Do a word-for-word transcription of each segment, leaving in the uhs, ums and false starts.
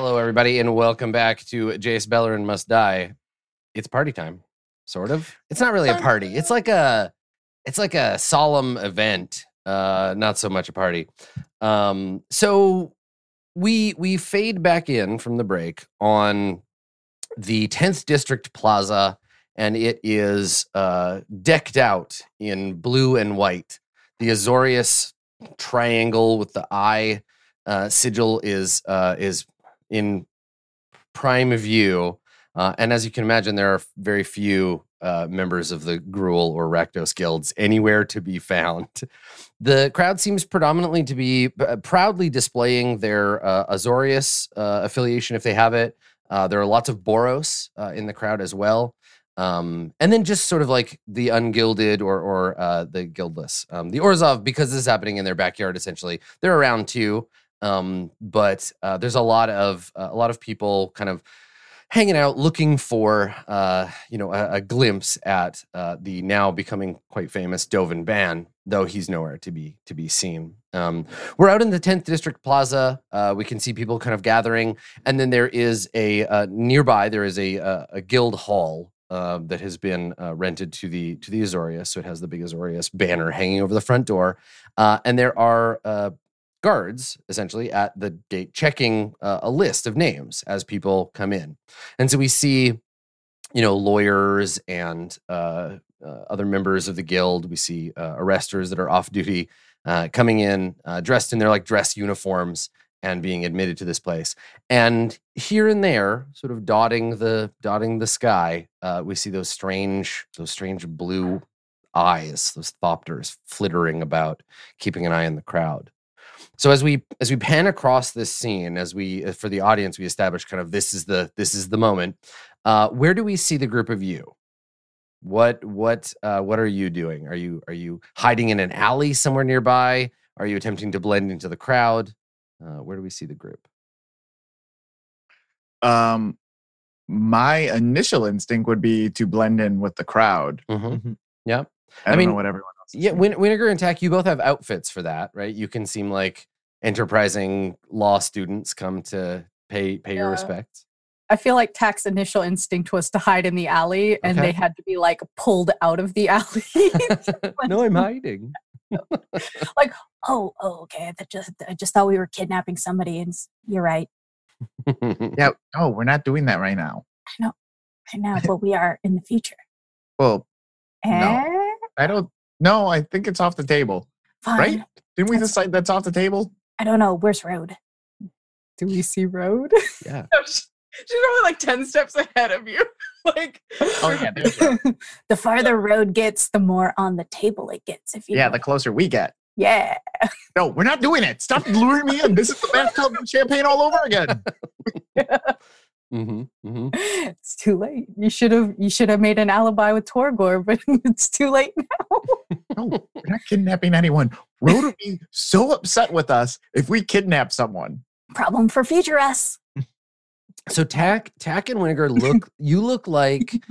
Hello, everybody, and welcome back to Jace Beleren Must Die. It's party time, sort of. It's not really a party. It's like a, it's like a solemn event. Uh, not so much a party. Um, so we we fade back in from the break on the tenth District Plaza, and it is uh, decked out in blue and white. The Azorius triangle with the eye uh, sigil is uh, is. in prime view, uh, and as you can imagine, there are very few uh, members of the Gruul or Rakdos guilds anywhere to be found. The crowd seems predominantly to be uh, proudly displaying their uh, Azorius uh, affiliation, if they have it. Uh, there are lots of Boros uh, in the crowd as well. Um, and then just sort of like the ungilded or or uh, the guildless. Um, the Orzhov, because this is happening in their backyard, essentially, they're around too. Um, but uh, there's a lot of uh, a lot of people kind of hanging out, looking for uh, you know a, a glimpse at uh, the now becoming quite famous Dovin Ban, though he's nowhere to be to be seen. Um, we're out in the tenth District Plaza. Uh, we can see people kind of gathering, and then there is a uh, nearby there is a a, a guild hall uh, that has been uh, rented to the to the Azorius, so it has the big Azorius banner hanging over the front door, uh, and there are. Uh, Guards essentially at the gate checking uh, a list of names as people come in, and so we see, you know, lawyers and uh, uh, other members of the guild. We see uh, arresters that are off duty uh, coming in, uh, dressed in their like dress uniforms and being admitted to this place. And here and there, sort of dotting the dotting the sky, uh, we see those strange those strange blue eyes, those thopters flittering about, keeping an eye on the crowd. So as we as we pan across this scene, as we for the audience, we establish kind of this is the this is the moment. Uh, where do we see the group of you? What what uh, what are you doing? Are you are you hiding in an alley somewhere nearby? Are you attempting to blend into the crowd? Uh, where do we see the group? Um, my initial instinct would be to blend in with the crowd. Mm-hmm. Mm-hmm. Yeah, I, I don't mean, know what everyone. Yeah, Win- WInegar and Taq, you both have outfits for that, right? You can seem like enterprising law students come to pay pay yeah. your respects. I feel like Taq's initial instinct was to hide in the alley, okay. and they had to be like pulled out of the alley. like, no, I'm hiding. like, oh, oh, okay. That just, I just thought we were kidnapping somebody, and you're right. yeah, no, we're not doing that right now. I know, right now, but we are in the future. Well, and... no, I don't. No, I think it's off the table. Fine. Right? Didn't we decide that's off the table? I don't know. Where's Rhode? Do we see Rhode? Yeah. no, she, she's probably like ten steps ahead of you. like, oh, yeah, there's Rhode. The farther Rhode gets, the more on the table it gets. If you Yeah, know. The closer we get. Yeah. No, we're not doing it. Stop luring me in. This is the bathtub and champagne all over again. yeah. Mm-hmm, mm-hmm. It's too late. You should have you should have made an alibi with Torgor, but it's too late now. No, we're not kidnapping anyone. Rhode would be so upset with us if we kidnap someone. Problem for future us. So Taq, Taq and WInegar look. You look like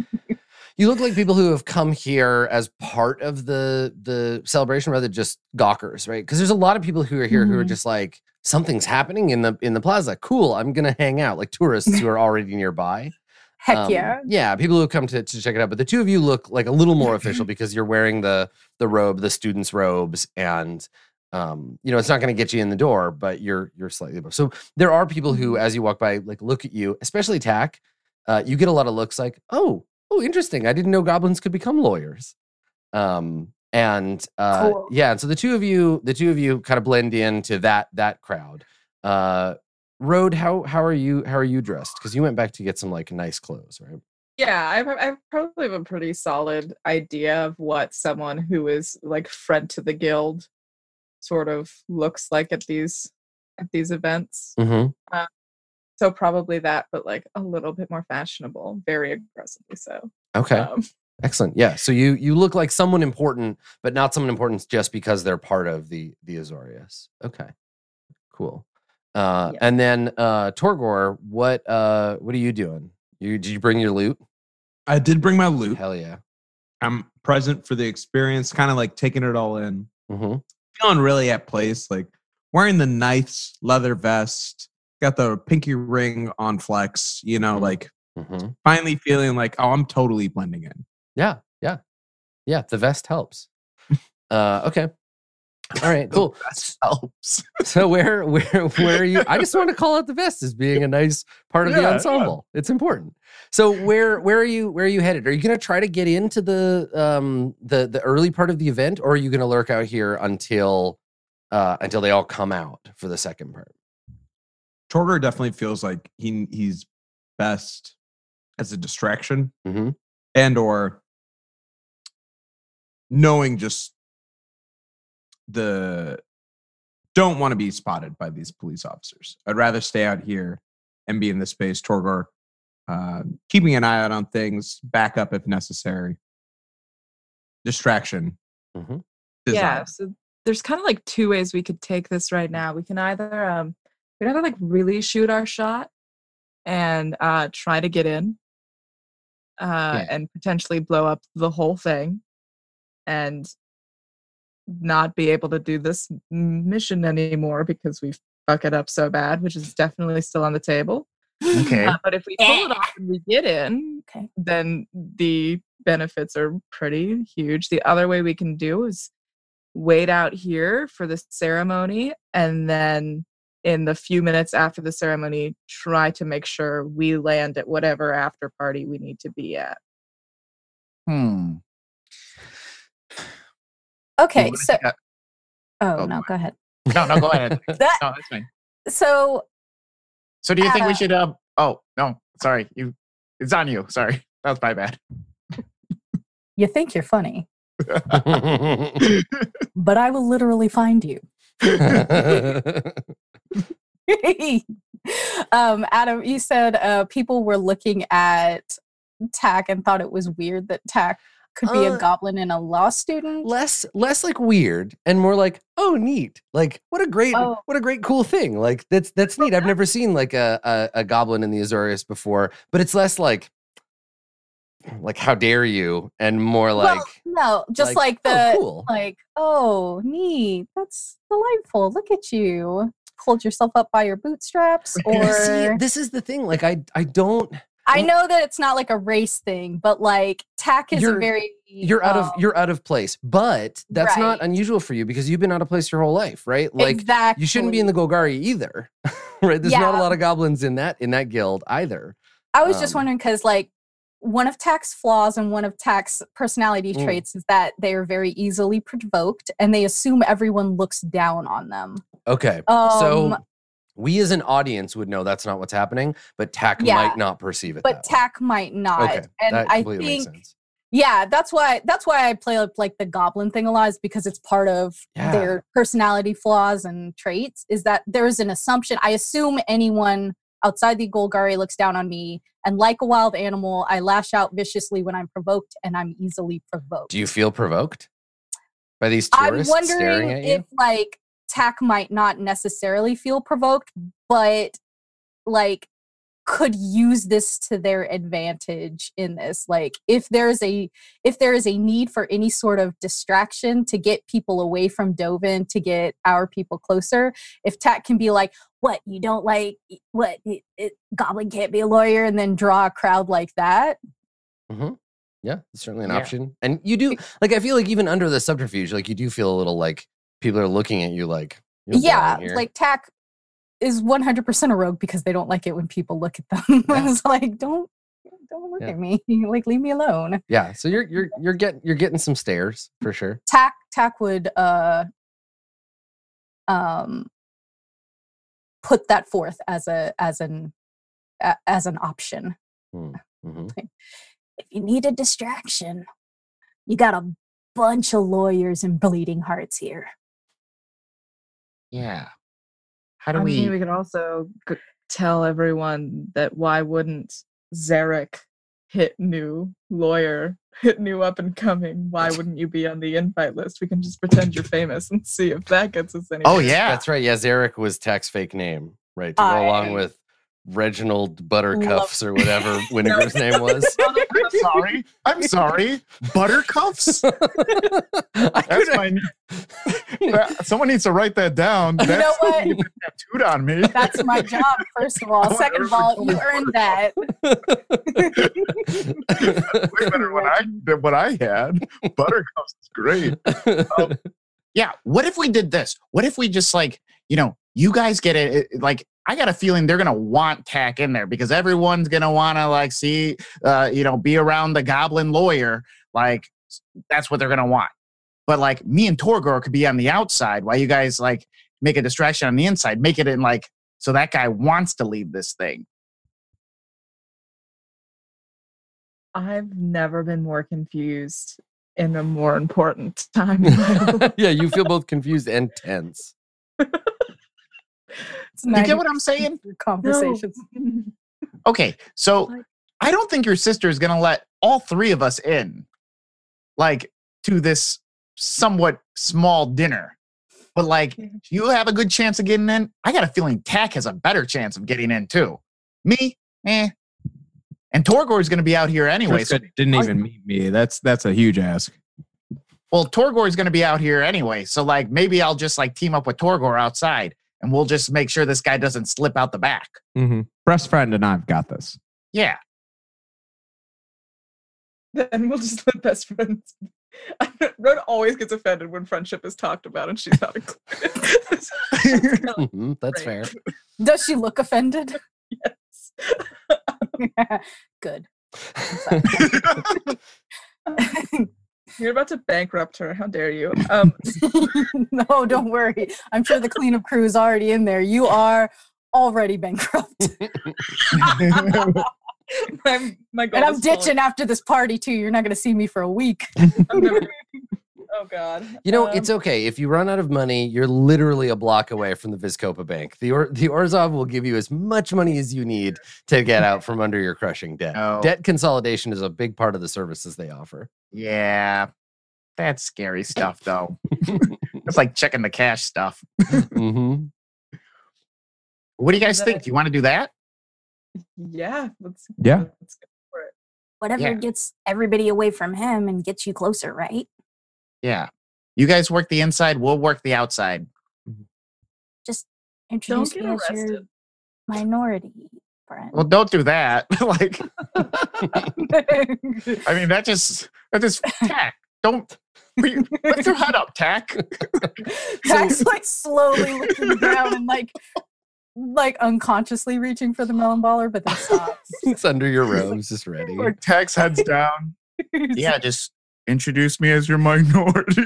you look like people who have come here as part of the the celebration, rather than just gawkers, right? Because there's a lot of people who are here mm-hmm. who are just like. Something's happening in the in the plaza. Cool, I'm gonna hang out. Like tourists who are already nearby. Heck um, yeah, yeah. People who come to, to check it out. But the two of you look like a little more official because you're wearing the the robe, the students' robes, and um, you know it's not gonna get you in the door, but you're you're slightly above. So there are people who, as you walk by, like look at you, especially Taq. Uh, you get a lot of looks like, oh, oh, interesting. I didn't know goblins could become lawyers. Um, And uh, cool. yeah, and so the two of you, the two of you, kind of blend into that that crowd. Uh, Rhode, how how are you? How are you dressed? Because you went back to get some like nice clothes, right? Yeah, I I probably have a pretty solid idea of what someone who is like friend to the guild sort of looks like at these at these events. Mm-hmm. Um, so probably that, but like a little bit more fashionable, very aggressively so. Okay. Um, Excellent. Yeah. So you you look like someone important, but not someone important just because they're part of the the Azorius. Okay. Cool. Uh, yeah. And then uh, Torgor, what uh, what are you doing? You did you bring your loot? I did bring my loot. Hell yeah. I'm present for the experience, kind of like taking it all in. Mm-hmm. Feeling really at place, like wearing the nice leather vest, got the pinky ring on flex, you know, like mm-hmm. finally feeling like, oh, I'm totally blending in. Yeah, yeah. Yeah, the vest helps. uh, okay. All right, cool. The vest helps. So where, where, where are you? I just want to call out the vest as being a nice part of yeah, the ensemble. Yeah. It's important. So where, where are you? Where are you headed? Are you going to try to get into the um the the early part of the event, or are you going to lurk out here until uh until they all come out for the second part? Torgor definitely feels like he he's best as a distraction, mm-hmm. and or knowing just the don't want to be spotted by these police officers. I'd rather stay out here and be in this space. Torgor uh, keeping an eye out on things, back up if necessary. Distraction. Mm-hmm. Yeah. So there's kind of like two ways we could take this right now. We can either um. We'd have to like really shoot our shot and uh, try to get in uh, yeah. and potentially blow up the whole thing and not be able to do this mission anymore because we fuck it up so bad, which is definitely still on the table. Okay. Uh, but if we pull it off and we get in, okay. then the benefits are pretty huge. The other way we can do is wait out here for the ceremony and then in the few minutes after the ceremony, try to make sure we land at whatever after party we need to be at. Hmm. Okay, so... Got... Oh, oh, no, go ahead. No, no, go ahead. that... No, that's fine. So... So do you uh, think we should... Uh... Oh, no, sorry. you. It's on you. Sorry. That was my bad. You think you're funny. But I will literally find you. um, Adam, you said uh, people were looking at Taq and thought it was weird that Taq could be uh, a goblin and a law student. Less, less like weird, and more like, oh, neat! Like, what a great, oh. what a great, cool thing! Like, that's that's neat. I've never seen like a a, a goblin in the Azorius before, but it's less like. Like, how dare you? And more like... Well, no, just like, like the... Oh, cool. Like, oh, neat. That's delightful. Look at you. Hold yourself up by your bootstraps or... See, this is the thing. Like, I I don't... I know that it's not like a race thing, but like Taq is you're, a very you're um, out of you're out of place. But that's right. Not unusual for you because you've been out of place your whole life, right? Like exactly. You shouldn't be in the Golgari either, right? There's yeah. not a lot of goblins in that in that guild either. I was um, just wondering because like one of Taq's flaws and one of Taq's personality mm. traits is that they are very easily provoked and they assume everyone looks down on them. Okay. Um, so we as an audience would know that's not what's happening, but Taq yeah, might not perceive it But that Taq way. might not. Okay, and that I think, makes sense. Yeah, that's why that's why I play up like the goblin thing a lot is because it's part of yeah. their personality flaws and traits is that there is an assumption. I assume anyone outside the Golgari looks down on me, and like a wild animal, I lash out viciously when I'm provoked, and I'm easily provoked. Do you feel provoked by these tourists I'm wondering at you? If, like, Taq might not necessarily feel provoked, but, like, could use this to their advantage in this. Like, if there is a if there is a need for any sort of distraction to get people away from Dovin, to get our people closer, if Taq can be like, what, you don't like, what, it, it, Goblin can't be a lawyer, and then draw a crowd like that. Mm-hmm. Yeah, it's certainly an yeah. option. And you do, like, I feel like even under the subterfuge, like, you do feel a little, like, people are looking at you like, yeah, like, Taq is one hundred percent a rogue because they don't like it when people look at them. Yeah. It's like, don't don't look yeah. at me. Like, leave me alone. Yeah, so you're you're you're getting you're getting some stares for sure. Taq Taq would uh um put that forth as a as an uh, as an option. Mm-hmm. If you need a distraction, you got a bunch of lawyers and bleeding hearts here. Yeah. How do I we... mean, we could also g- tell everyone that why wouldn't Zarek hit new lawyer, hit new up and coming? Why wouldn't you be on the invite list? We can just pretend you're famous and see if that gets us anywhere. Oh, yeah. That's right. Yeah, Zarek was Taq's fake name, right? To go I... along with Reginald Buttercuffs Love... or whatever Winnegar's name was. I'm sorry. I'm sorry. Buttercuffs? That's my. Someone needs to write that down. That's, you know what? You tattooed on me. That's my job, first of all. Second of all, you earned that. Way better when I, than what I had. Buttercuffs is great. Um, yeah. What if we did this? What if we just like, you know, you guys get it, it like, I got a feeling they're going to want Taq in there because everyone's going to want to, like, see, uh, you know, be around the goblin lawyer. Like, that's what they're going to want. But, like, me and Torgor could be on the outside while you guys, like, make a distraction on the inside. Make it in, like, so that guy wants to leave this thing. I've never been more confused in a more important time. Yeah, you feel both confused and tense. You get what I'm saying? Conversations. No. Okay, so I don't think your sister is going to let all three of us in, like, to this somewhat small dinner. But, like, you have a good chance of getting in. I got a feeling Taq has a better chance of getting in, too. Me? Eh. And Torgor is going to be out here anyway. Triska so didn't even meet me. That's, that's a huge ask. Well, Torgor is going to be out here anyway. So, like, maybe I'll just, like, team up with Torgor outside. And we'll just make sure this guy doesn't slip out the back. Mm-hmm. Best friend and I've got this. Yeah. Then we'll just let best friends. Rhode always gets offended when friendship is talked about and she's not included. That's, mm-hmm, that's fair. Does she look offended? Yes. Good. I'm sorry. You're about to bankrupt her. How dare you? Um, no, don't worry. I'm sure the cleanup crew is already in there. You are already bankrupt. my, my goal and I'm ditching after this party, too. You're not going to see me for a week. I'm never gonna... Oh, God. You know, um, it's okay. If you run out of money, you're literally a block away from the Viscopa Bank. The or the Orzhov will give you as much money as you need to get out from under your crushing debt. No. Debt consolidation is a big part of the services they offer. Yeah. That's scary stuff, though. It's like checking the cash stuff. Mm-hmm. What do you guys think? Do you want to do that? Yeah. Let's, yeah. Let's go for it. Whatever yeah. gets everybody away from him and gets you closer, right? Yeah. You guys work the inside, we'll work the outside. Just introduce me as your minority friend. Well, don't do that. Like I mean that just that just Taq. Don't put your head up, Taq. Taq's like slowly looking down and like like unconsciously reaching for the melon baller, but then stops. It's under your robes, just ready. Like Taq's head's down. Yeah, just introduce me as your minority.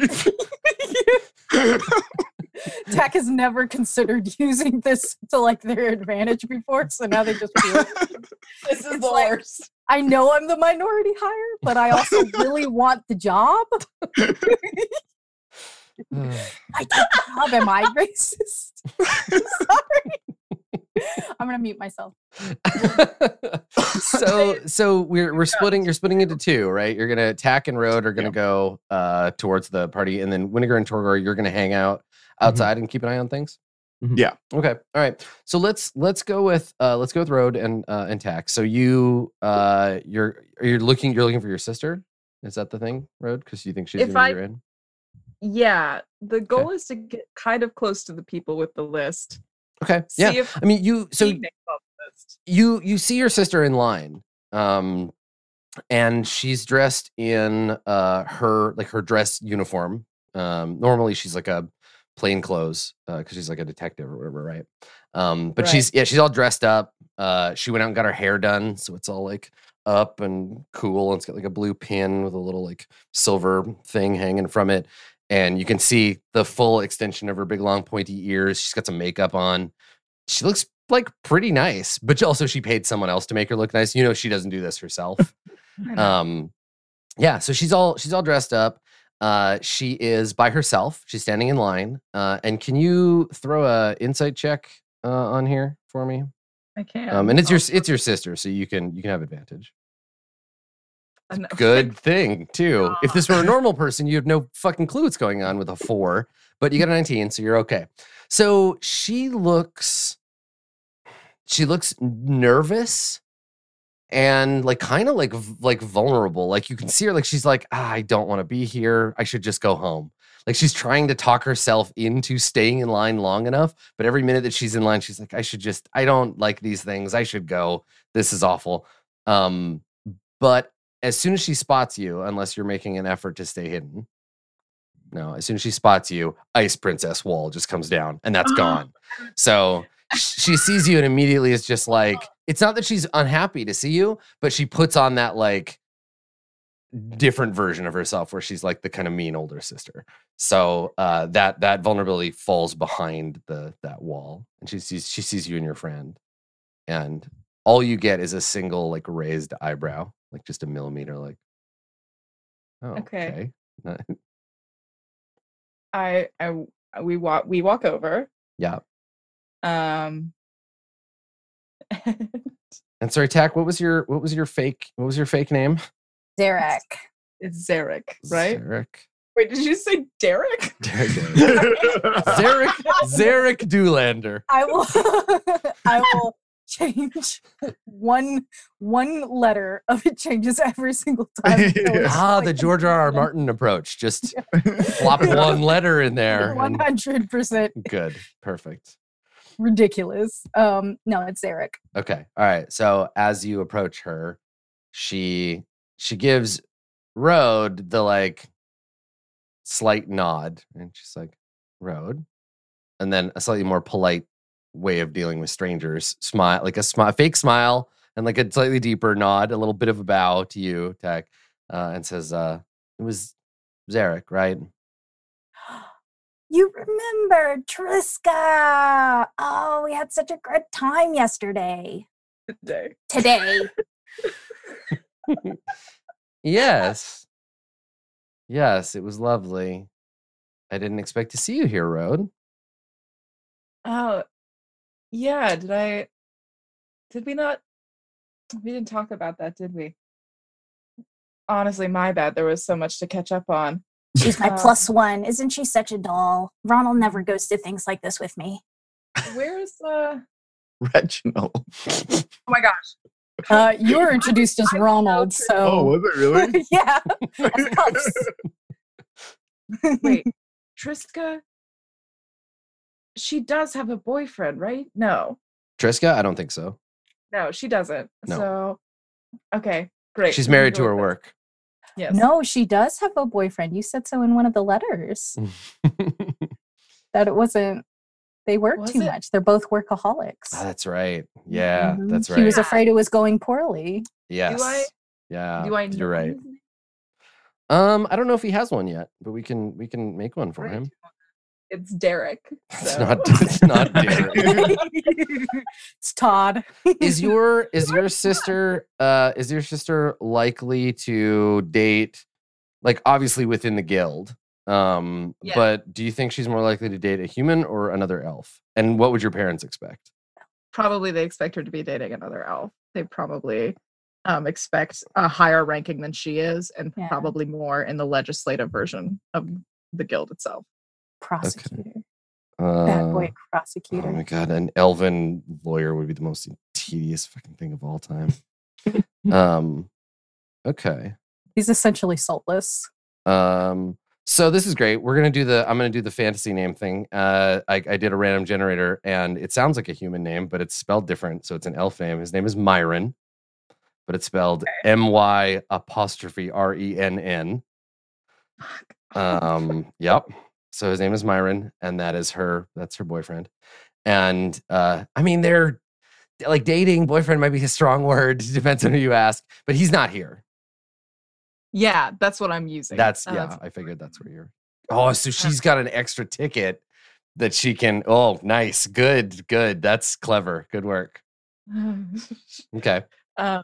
Taq has never considered using this to like their advantage before, so now they just feel this is the worst. I know I'm the minority hire, but I also really want the job. I take the job. Am I racist? Sorry. I'm gonna mute myself. so, so we're we're splitting. You're splitting into two, right? You're gonna Taq and Rhode are gonna yep. go uh, towards the party, and then WInegar and Torgor, you're gonna hang out outside mm-hmm. and keep an eye on things. Mm-hmm. Yeah. Okay. All right. So let's let's go with uh, let's go with Rhode and uh, and Taq. So you uh, you're you're looking you're looking for your sister. Is that the thing, Rhode? Because you think she's if gonna I, be your in. Yeah. The goal okay. is to get kind of close to the people with the list. Okay. See yeah. I mean, you. So you you see your sister in line, um, and she's dressed in uh her like her dress uniform. Um, normally she's like a plain clothes because uh, she's like a detective or whatever, right? Um, but right. she's yeah she's all dressed up. Uh, she went out and got her hair done, so it's all like up and cool. And it's got like a blue pin with a little like silver thing hanging from it. And you can see the full extension of her big, long, pointy ears. She's got some makeup on. She looks, like, pretty nice. But also, she paid someone else to make her look nice. You know she doesn't do this herself. um, yeah, so she's all she's all dressed up. Uh, she is by herself. She's standing in line. Uh, and can you throw a insight check uh, on here for me? I can. Um, and it's your it's your sister, so you can you can have advantage. Good thing, too. Oh. If this were a normal person, you have no fucking clue what's going on with a four, but you got a nineteen, so you're okay. So she looks, she looks nervous and like kind of like like vulnerable. Like you can see her, like she's like, ah, I don't want to be here. I should just go home. Like she's trying to talk herself into staying in line long enough, but every minute that she's in line, she's like, I should just, I don't like these things. I should go. This is awful. Um, but as soon as she spots you, unless you're making an effort to stay hidden, no, as soon as she spots you, Ice Princess Wall just comes down and that's gone. So she sees you and immediately is just like, it's not that she's unhappy to see you, but she puts on that like different version of herself where she's like the kind of mean older sister. So uh, that that vulnerability falls behind the that wall, and she sees she sees you and your friend, and all you get is a single like raised eyebrow, like just a millimeter, like, oh, okay. okay. I I we walk we walk over. Yeah. Um. And sorry, Taq, what was your what was your fake what was your fake name? Zarek. It's Zarek, right? Zarek. Wait, did you say Derek? Derek. Zarek Zarek Doolander. I will I will change one one letter of it changes every single time. So ah, like the George R. R. Martin approach. Just yeah. flop one letter in there. One hundred percent. Good. Perfect. Ridiculous. Um, no, it's Zarek. Okay. All right. So as you approach her, she She gives Rhode the like slight nod, and she's like, Rhode. And then a slightly more polite way of dealing with strangers, smile, like a smile, fake smile, and like a slightly deeper nod, a little bit of a bow to you, Taq, uh, and says, uh, it was Zarek, right? You remember Triska. Oh, we had such a good time yesterday. Today. Today. Yes. Yes, it was lovely. I didn't expect to see you here, Rhode. Oh, yeah. Did I? Did we not? We didn't talk about that, did we? Honestly, my bad. There was so much to catch up on. She's my um, plus one. Isn't she such a doll? Ronald never goes to things like this with me. Where's uh? Reginald. Oh my gosh. Uh, you were introduced as Ronald, so... Oh, was it really? Yeah. Wait, Triska? She does have a boyfriend, right? No. Triska? I don't think so. No, she doesn't. No. So, okay, great. She's married to her work. Yes. No, she does have a boyfriend. You said so in one of the letters. That it wasn't... They work was too it? much. They're both workaholics. Oh, that's right. Yeah, mm-hmm. that's right. She was afraid it was going poorly. Yes. Do I, yeah. Do I know you're right. Um, I don't know if he has one yet, but we can we can make one for him. It's Derek. So. It's not. It's not Derek. It's Todd. Is your is your sister uh is your sister likely to date? Like obviously within the guild. Um, yeah. But do you think she's more likely to date a human or another elf? And what would your parents expect? Probably they expect her to be dating another elf. They probably um, expect a higher ranking than she is, and yeah. probably more in the legislative version of the guild itself. Prosecutor. Okay. Uh, Bad boy prosecutor. Oh my god, an elven lawyer would be the most tedious fucking thing of all time. um, okay. He's essentially saltless. Um... So this is great. We're going to do the, I'm going to do the fantasy name thing. Uh, I, I did a random generator and it sounds like a human name, but it's spelled different. So it's an elf name. His name is Myren, but it's spelled M-Y apostrophe R E N N. Um, yep. So his name is Myren, and that is her, that's her boyfriend. And uh, I mean, they're like dating, boyfriend might be a strong word. Depends on who you ask, but he's not here. Yeah, that's what I'm using. That's yeah. Uh, I figured that's where you're. Oh, so she's got an extra ticket that she can. Oh, nice, good, good. That's clever. Good work. Okay. Uh,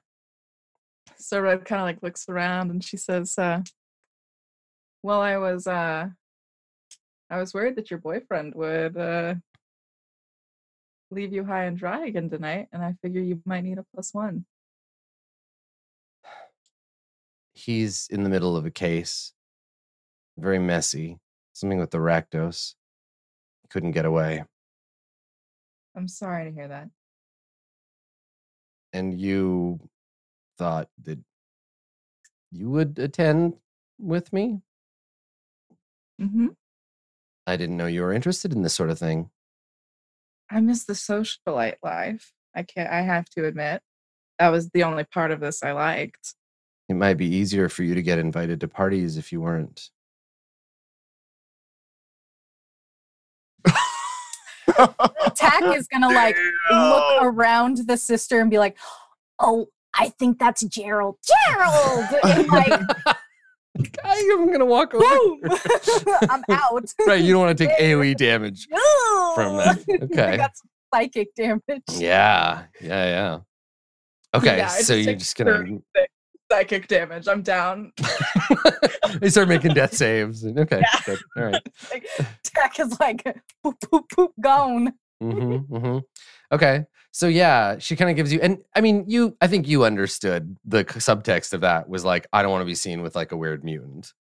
so Rhode kind of like looks around and she says, uh, "Well, I was, uh, I was worried that your boyfriend would uh, leave you high and dry again tonight, and I figure you might need a plus one." He's in the middle of a case, very messy, something with the Rakdos. He couldn't get away. I'm sorry to hear that. And you thought that you would attend with me. Mm-hmm. I didn't know you were interested in this sort of thing. I miss the socialite life. I can't, I have to admit. That was the only part of this I liked. It might be easier for you to get invited to parties if you weren't. Taq is gonna like look around the sister and be like, oh, I think that's Gerald. Gerald! And like, I'm gonna walk over. I'm out. Right, you don't want to take AoE damage no. from that. Okay. I got some psychic damage. Yeah, yeah, yeah. Okay, yeah, so you're just gonna psychic damage. I'm down. They start making death saves. Okay, yeah. Good. All right. Taq is like poop, poop, poop, gone. Mm-hmm, mm-hmm. Okay, so yeah, she kind of gives you, and I mean, you. I think you understood the subtext of that was like, I don't want to be seen with like a weird mutant,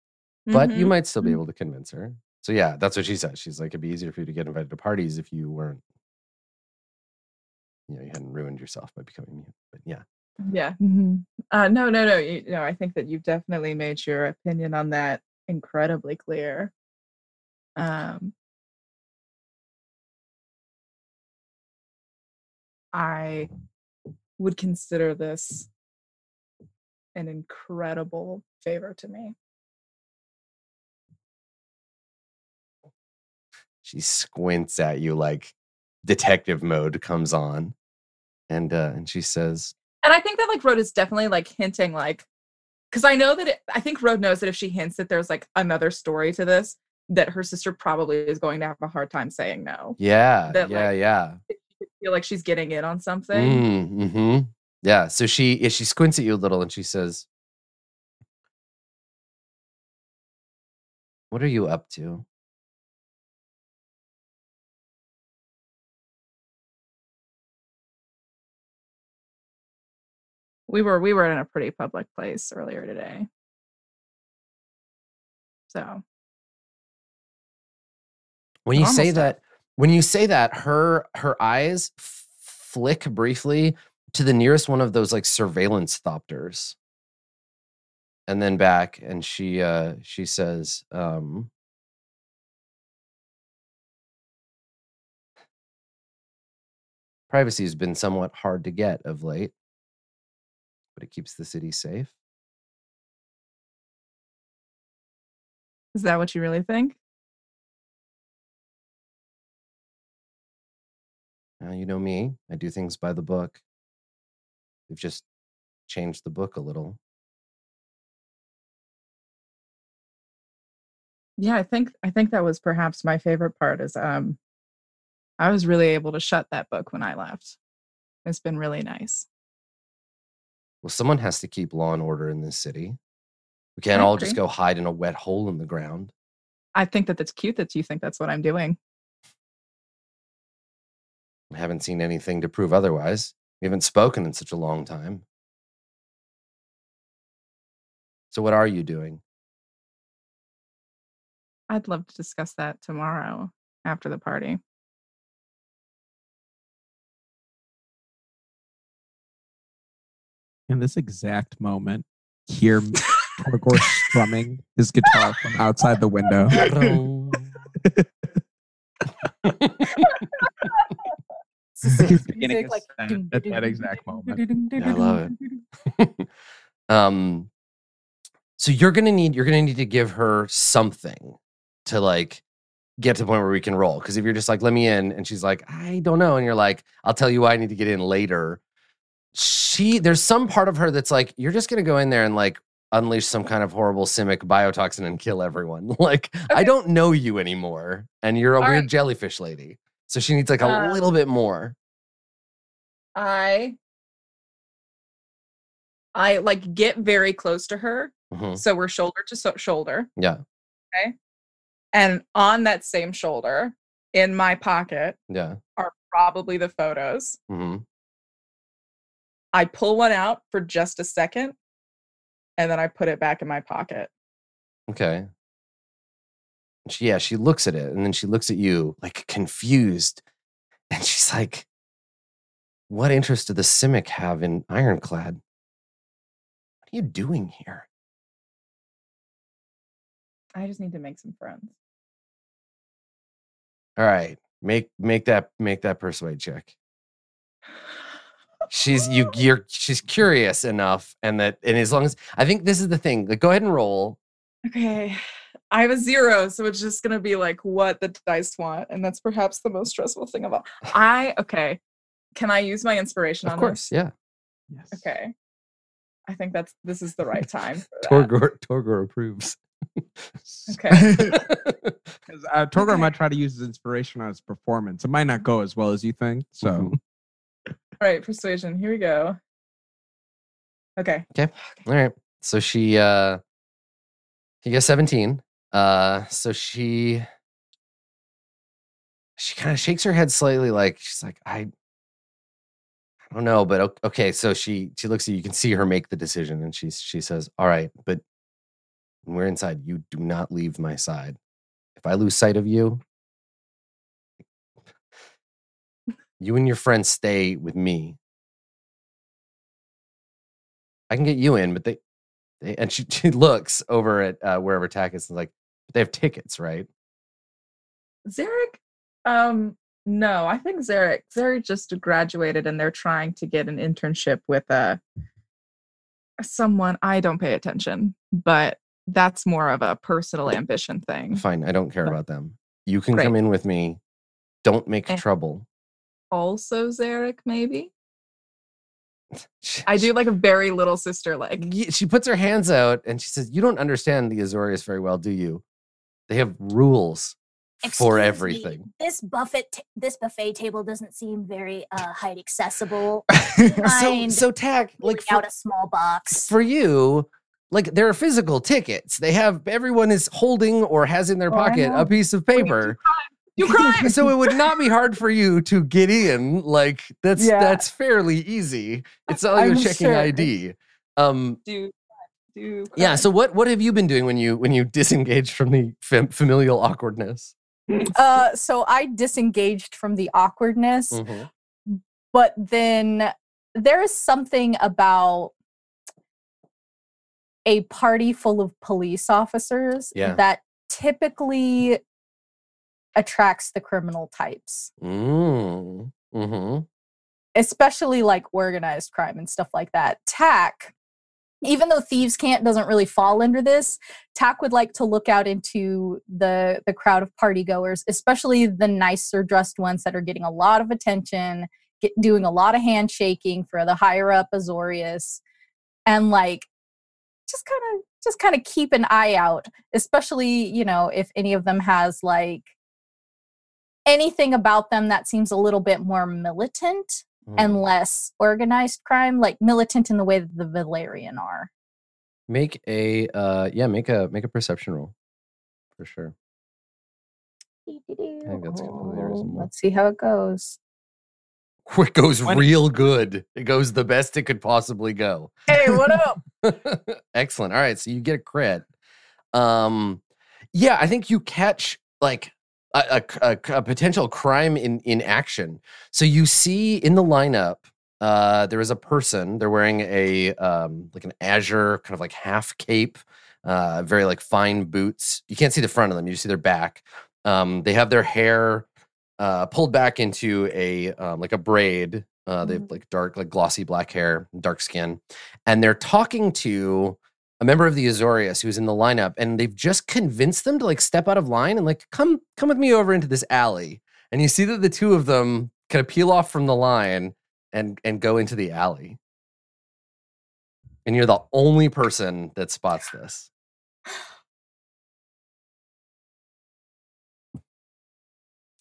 but mm-hmm. you might still be able to convince her. So yeah, that's what she said. She's like, it'd be easier for you to get invited to parties if you weren't. You know, you hadn't ruined yourself by becoming mutant, but yeah. Yeah. Mm-hmm. Uh, no, no, no. You, no, I think that you've definitely made your opinion on that incredibly clear. Um, I would consider this an incredible favor to me. She squints at you like detective mode comes on, and uh, and she says. And I think that like Rhode is definitely like hinting like, because I know that it, I think Rhode knows that if she hints that there's like another story to this, that her sister probably is going to have a hard time saying no. Yeah, that, yeah, like, yeah. Feel like she's getting in on something. Mm, mm-hmm. Yeah. So she yeah, she squints at you a little and she says, "What are you up to?" We were we were in a pretty public place earlier today. So when you say that, when you say that, her her eyes flick briefly to the nearest one of those like surveillance thopters, and then back, and she uh, she says, um, "Privacy has been somewhat hard to get of late, but it keeps the city safe." Is that what you really think? Now, you know me. I do things by the book. We've just changed the book a little. Yeah, I think I think that was perhaps my favorite part is um, I was really able to shut that book when I left. It's been really nice. Well, someone has to keep law and order in this city. We can't all just go hide in a wet hole in the ground. I think that that's cute that you think that's what I'm doing. I haven't seen anything to prove otherwise. We haven't spoken in such a long time. So what are you doing? I'd love to discuss that tomorrow after the party. In this exact moment, hear Torgor strumming his guitar from outside the window. He's beginning music, like, do, at do, that do, exact do, moment. Do, do, yeah, I love it. um, so you're gonna need you're gonna need to give her something to like get to the point where we can roll. Because if you're just like, let me in, and she's like, I don't know, and you're like, I'll tell you why I need to get in later. She, there's some part of her that's like, you're just gonna go in there and like unleash some kind of horrible Simic biotoxin and kill everyone. Like, okay. I don't know you anymore, and you're a All weird right. jellyfish lady. So she needs like a um, little bit more. I, I like get very close to her, mm-hmm. so we're shoulder to so- shoulder. Yeah. Okay. And on that same shoulder, in my pocket, yeah, are probably the photos. Mm-hmm. I pull one out for just a second, and then I put it back in my pocket. Okay. Yeah, she looks at it, and then she looks at you, like, confused. And she's like, what interest do the Simic have in Ironclad? What are you doing here? I just need to make some friends. All right. Make make that make that persuade check. She's you you're she's curious enough, and that and as long as I think this is the thing. Like, go ahead and roll. Okay. I have a zero, so it's just gonna be like what the dice want, and that's perhaps the most stressful thing about I okay. Can I use my inspiration of on course, this? Of course, yeah. Yes. Okay. I think that's this is the right time. Torgor Torgor approves. Okay. Because uh, Torgor okay. might try to use his inspiration on his performance. It might not go as well as you think. So, mm-hmm. All right, persuasion. Here we go. Okay. Okay. All right. So she, uh, you got seventeen. Uh, so she, she kind of shakes her head slightly, like she's like, I, I don't know, but okay. So she, she looks at you. You can see her make the decision, and she, she says, "All right, but." When we're inside, you do not leave my side. If I lose sight of you, you and your friends stay with me. I can get you in, but they, they and she, she looks over at uh, wherever Taq is and like, they have tickets, right? Zarek, um, no, I think Zarek, Zarek just graduated and they're trying to get an internship with a someone. I don't pay attention, but. That's more of a personal ambition thing. Fine, I don't care but, about them. You can right. come in with me. Don't make and trouble. Also, Zarek, maybe? she, I do like a very little sister like. She puts her hands out and she says, you don't understand the Azorius very well, do you? They have rules Excuse for everything. Me. This buffet, t- this buffet table doesn't seem very uh, height accessible. so, so Taq, like for, out a small box. For you... Like, there are physical tickets. They have, everyone is holding or has in their pocket oh, a piece of paper. You cry. So it would not be hard for you to get in. Like, that's yeah. that's fairly easy. It's not like you're checking sure. I D. Um, do, do yeah, so what, what have you been doing when you when you disengaged from the fam- familial awkwardness? Uh, so I disengaged from the awkwardness. Mm-hmm. But then there is something about a party full of police officers yeah. that typically attracts the criminal types. Mm. Mm-hmm. Especially like organized crime and stuff like that. Taq, even though Thieves Can't doesn't really fall under this, Taq would like to look out into the, the crowd of partygoers, especially the nicer dressed ones that are getting a lot of attention, get, doing a lot of handshaking for the higher up Azorius. And like, just kind of just kind of keep an eye out, especially, you know, if any of them has like anything about them that seems a little bit more militant mm. and less organized crime, like militant in the way that the Valerian are. Make a uh, yeah, make a make a perception roll for sure. I think that's gonna be reasonable. Let's see how it goes. It goes real good. It goes the best it could possibly go. Hey, what up? Excellent. All right, so you get a crit. Um, yeah, I think you catch like a, a, a potential crime in, in action. So you see in the lineup, uh, there is a person. They're wearing a um, like an azure kind of like half cape, uh, very like fine boots. You can't see the front of them. You see their back. Um, they have their hair. Uh, pulled back into a um, like a braid. Uh, they have like dark, like glossy black hair, dark skin, and they're talking to a member of the Azorius who's in the lineup. And they've just convinced them to like step out of line and like come come with me over into this alley. And you see that the two of them kind of peel off from the line and and go into the alley. And you're the only person that spots this.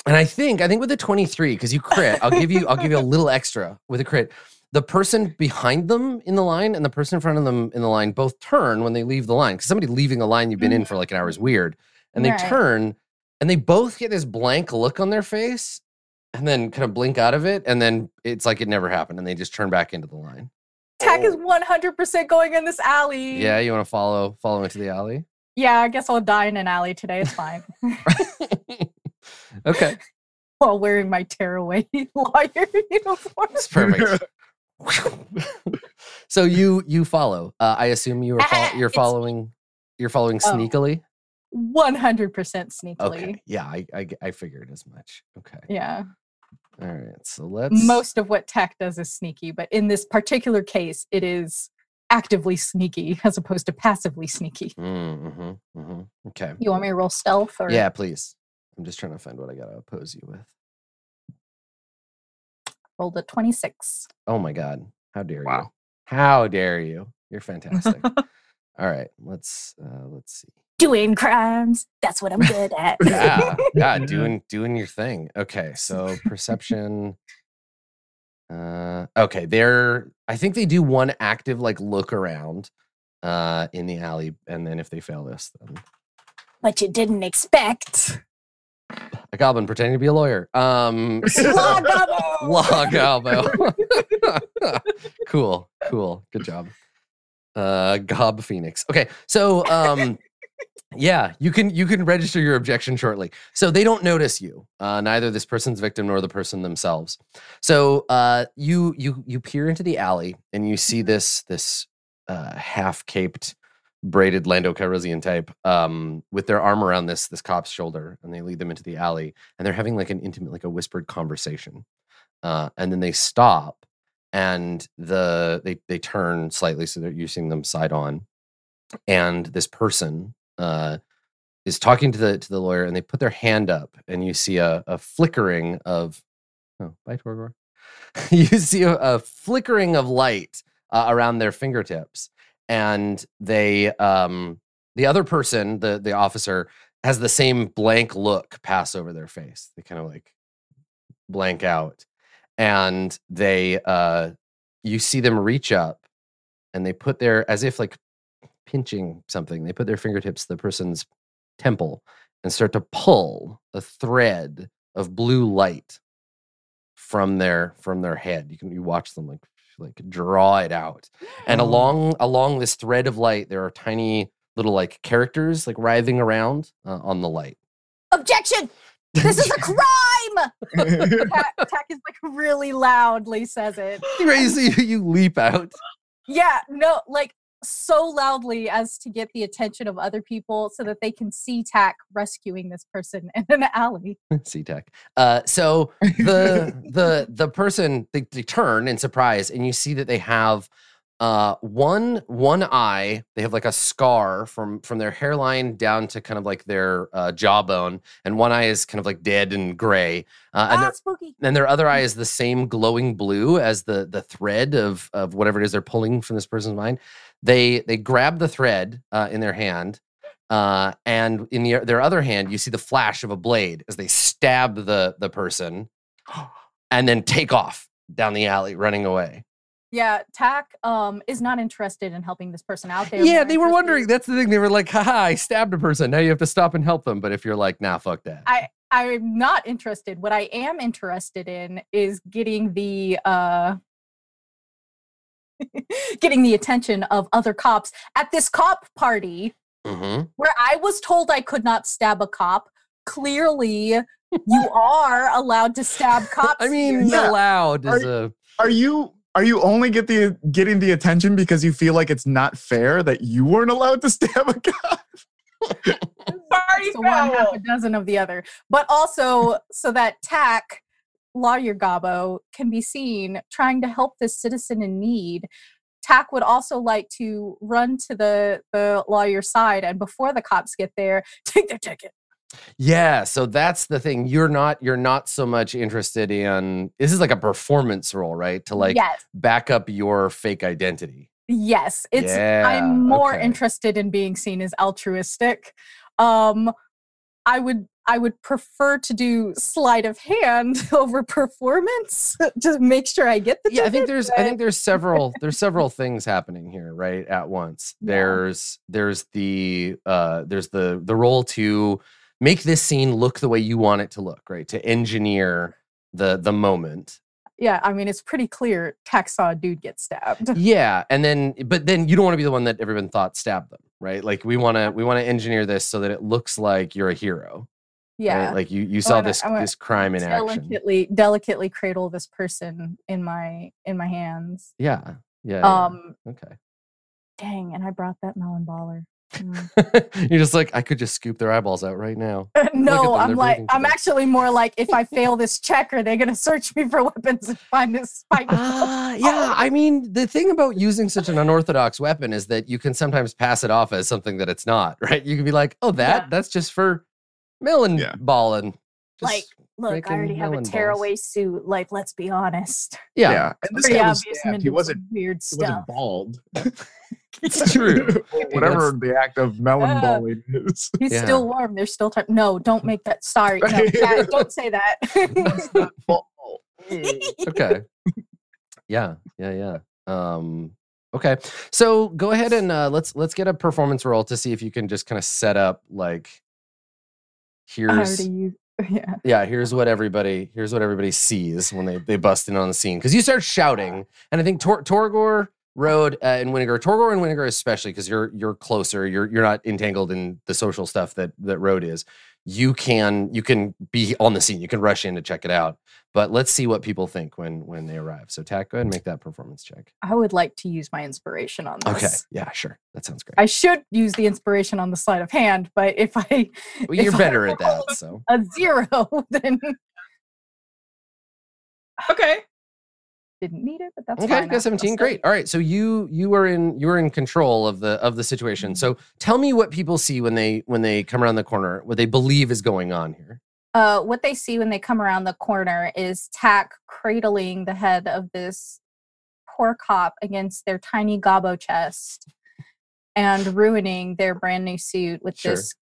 And I think, I think with the twenty-three, because you crit, I'll give you, I'll give you a little extra with a crit. The person behind them in the line and the person in front of them in the line both turn when they leave the line. Because somebody leaving a line you've been in for like an hour is weird. And they right. turn and they both get this blank look on their face and then kind of blink out of it. And then it's like it never happened. And they just turn back into the line. Taq oh. is one hundred percent going in this alley. Yeah, you want to follow, follow into the alley? Yeah, I guess I'll die in an alley today. It's fine. Okay. While wearing my tearaway lawyer uniform. That's perfect. So you you follow. Uh, I assume you are fo you're following. You're following oh, sneakily. one hundred percent sneakily. Okay. Yeah, I, I I figured as much. Okay. Yeah. All right. So let's. Most of what Taq does is sneaky, but in this particular case, it is actively sneaky as opposed to passively sneaky. Mm-hmm, mm-hmm. Okay. You want me to roll stealth? Or... Yeah, please. I'm just trying to find what I gotta oppose you with. Rolled a twenty-six. Oh my God! How dare wow. you? How dare you? You're fantastic. All right, let's uh, let's see. Doing crimes. That's what I'm good at. yeah, yeah, doing doing your thing. Okay, so perception. Uh, okay, they're. I think they do one active like look around, uh, in the alley, and then if they fail this, then. But you didn't expect. A goblin pretending to be a lawyer. Um, so, law gobble. Law gobble. Cool, cool. Good job. Uh, Gob Phoenix. Okay, so um, yeah, you can you can register your objection shortly. So they don't notice you, uh, neither this person's victim nor the person themselves. So uh, you you you peer into the alley and you see this this uh, half-caped, braided Lando Calrissian type um, with their arm around this this cop's shoulder, and they lead them into the alley, and they're having like an intimate, like a whispered conversation, uh, and then they stop. And the they they turn slightly so that you're seeing them side on, and this person uh, is talking to the to the lawyer, and they put their hand up, and you see a, a flickering of oh bye Torgor, you see a, a flickering of light uh, around their fingertips, and they um, the other person the the officer has the same blank look pass over their face. They kind of like blank out. And they, uh, you see them reach up, and they put their, as if like pinching something, they put their fingertips to the person's temple and start to pull a thread of blue light from their from their head. You can you watch them like like draw it out, and along along this thread of light, there are tiny little like characters like writhing around uh, on the light. Objection. This is a crime! Taq is like really loudly says it. Crazy, you leap out. Yeah, no, like so loudly as to get the attention of other people so that they can see Taq rescuing this person in an alley. See Taq. Uh, so the the the person they, they turn in surprise, and you see that they have uh one one eye. They have like a scar from from their hairline down to kind of like their uh jawbone, and one eye is kind of like dead and gray, uh and, ah, their, spooky. And their other eye is the same glowing blue as the the thread of of whatever it is they're pulling from this person's mind. They they grab the thread uh in their hand, uh and in the, their other hand you see the flash of a blade as they stab the the person and then take off down the alley running away. Yeah, Taq um, is not interested in helping this person out. They yeah, they were wondering. That's the thing. They were like, haha, I stabbed a person. Now you have to stop and help them. But if you're like, nah, fuck that. I, I'm not interested. What I am interested in is getting the uh, getting the attention of other cops at this cop party mm-hmm. where I was told I could not stab a cop. Clearly, you are allowed to stab cops. I mean, yeah. allowed is are, a... Are you... Are you only get the, getting the attention because you feel like it's not fair that you weren't allowed to stab a cop? Sorry, so one, half a dozen of the other. But also so that Taq, lawyer Gabo, can be seen trying to help this citizen in need. Taq would also like to run to the, the lawyer's side, and before the cops get there, take their ticket. Yeah, so that's the thing. You're not you're not so much interested in this is like a performance role, right? To like yes. back up your fake identity. Yes, it's yeah, I'm more okay. interested in being seen as altruistic. Um I would I would prefer to do sleight of hand over performance to make sure I get the Yeah, I think there's I think there's several there's several things happening here, right? At once. Yeah. There's there's the uh there's the the role to make this scene look the way you want it to look, right? To engineer the the moment. Yeah, I mean, it's pretty clear Taq saw a dude get stabbed. Yeah, and then, but then you don't want to be the one that everyone thought stabbed them, right? Like, we want to we want to engineer this so that it looks like you're a hero. Yeah. Right? Like, you, you saw wanna, this this crime in delicately, action. Delicately, delicately cradle this person in my in my hands. Yeah, Yeah. Um, yeah. Okay. Dang, and I brought that melon baller. Mm. You're just like, I could just scoop their eyeballs out right now. No, I'm They're like, I'm actually more like, if I fail this check, are they going to search me for weapons and find this spike? Uh, yeah, I mean, the thing about using such an unorthodox weapon is that you can sometimes pass it off as something that it's not, right? You can be like, oh, that? Yeah. That's just for melon yeah. balling. Just like, look, I already have a tearaway balls. suit. Like, let's be honest. Yeah. yeah. And this guy was stabbed. He wasn't, weird he wasn't bald. It's true. Whatever the act of melon uh, balling is. He's yeah. still warm. There's still time. No, don't make that. Sorry. No, Dad, don't say that. That's not bald. Okay. Yeah. Yeah. Yeah. Um, okay. So go ahead and uh, let's let's get a performance roll to see if you can just kind of set up like here's yeah. yeah, here's what everybody here's what everybody sees when they, they bust in on the scene. Because you start shouting, and I think Tor- Torgor. Rhode uh, and WInegar, Torgor and WInegar especially, because you're you're closer, you're you're not entangled in the social stuff that that Rhode is. You can you can be on the scene, you can rush in to check it out. But let's see what people think when when they arrive. So Taq, go ahead and make that performance check. I would like to use my inspiration on this. Okay, yeah, sure, that sounds great. I should use the inspiration on the sleight of hand, but if I well, you're if better I at that, so a zero then okay. Didn't need it, but that's okay. Fine. Got seventeen. Great. All right. So you you are in you are in control of the of the situation. So tell me what people see when they when they come around the corner. What they believe is going on here. Uh, what they see when they come around the corner is Taq cradling the head of this poor cop against their tiny gobbo chest, and ruining their brand new suit with sure. this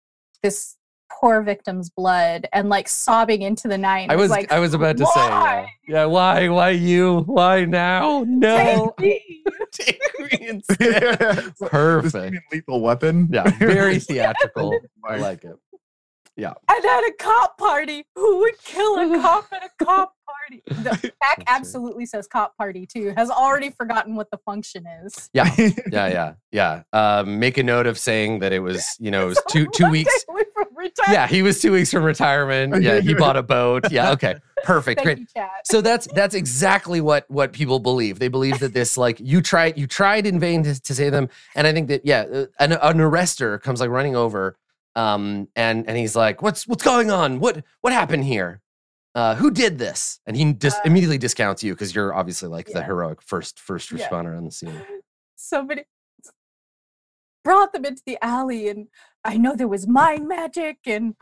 this poor victim's blood, and like sobbing into the night. I was, was like, I was about to why? say, yeah. yeah, why, why you, why now? No, take me, take me instead. Yeah. Perfect, Lethal Weapon. Yeah, very theatrical. I like it. Yeah, and at a cop party, who would kill a cop at a cop party? The Taq absolutely says cop party too. Has already forgotten what the function is. Yeah, yeah, yeah, yeah. Um, make a note of saying that it was, you know, it was two two weeks. Yeah, he was two weeks from retirement. Yeah, he bought a boat. Yeah, okay, perfect, great. So that's that's exactly what what people believe. They believe that this, like, you tried you tried in vain to, to save them, and I think that yeah, an, an arrestor comes like running over, um, and and he's like, what's what's going on? What what happened here? Uh, who did this? And he dis- uh, immediately discounts you because you're obviously like yeah. the heroic first first responder yeah. on the scene. Somebody brought them into the alley, and I know there was mind magic, and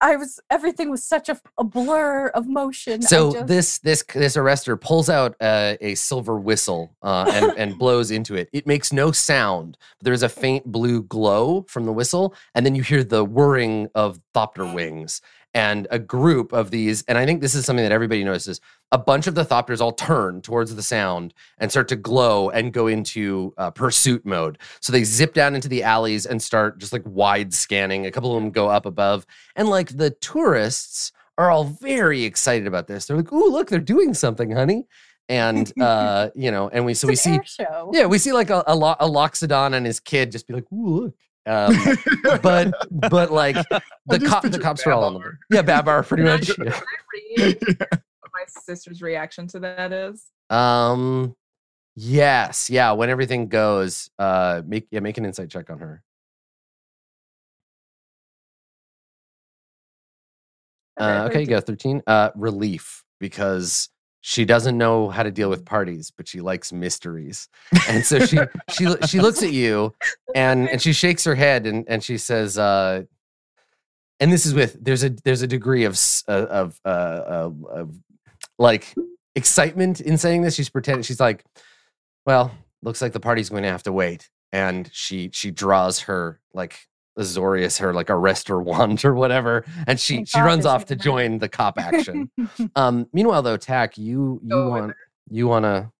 I was everything was such a, a blur of motion. So just... this this this arrestor pulls out uh, a silver whistle uh, and and blows into it. It makes no sound. But there's a faint blue glow from the whistle, and then you hear the whirring of thopter wings. And a group of these, and I think this is something that everybody notices, a bunch of the thopters all turn towards the sound and start to glow and go into uh, pursuit mode. So they zip down into the alleys and start just like wide scanning. A couple of them go up above. And like the tourists are all very excited about this. They're like, ooh, look, they're doing something, honey. And, uh, you know, and we so it's we an see, air show. yeah, we see like a, a, lo- a Loxodon and his kid just be like, ooh, look. Um, but but like the cop the cops Babar. were all on them. Yeah, Babar pretty much. Can I, can I read what my sister's reaction to that is? Um, yes, yeah. When everything goes, uh, make yeah, make an insight check on her. Uh, okay, you got thirteen. Uh, relief, because she doesn't know how to deal with parties, but she likes mysteries. And so she she she looks at you and, and she shakes her head and, and she says, uh, and this is with there's a there's a degree of of, uh, of of like excitement in saying this. She's pretending she's like, well, looks like the party's going to have to wait. And she she draws her like Azorius, her like arrest or wand or whatever, and she My she runs off to join the cop action. um, meanwhile, though, Taq, you you Go want you want to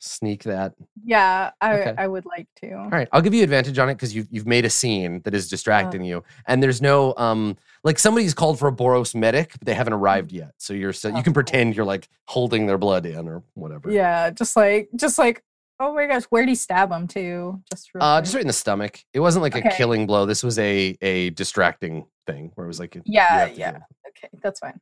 sneak that? Yeah, I okay. I would like to. All right, I'll give you advantage on it because you've you've made a scene that is distracting uh, you, and there's no um like somebody's called for a Boros medic, but they haven't arrived yet, so you're so oh, you can pretend you're like holding their blood in or whatever. Yeah, just like just like. Oh my gosh, where'd he stab him to? Just, really uh, just right in the stomach. It wasn't like okay. a killing blow. This was a a distracting thing where it was like... A, yeah, yeah. Okay, that's fine.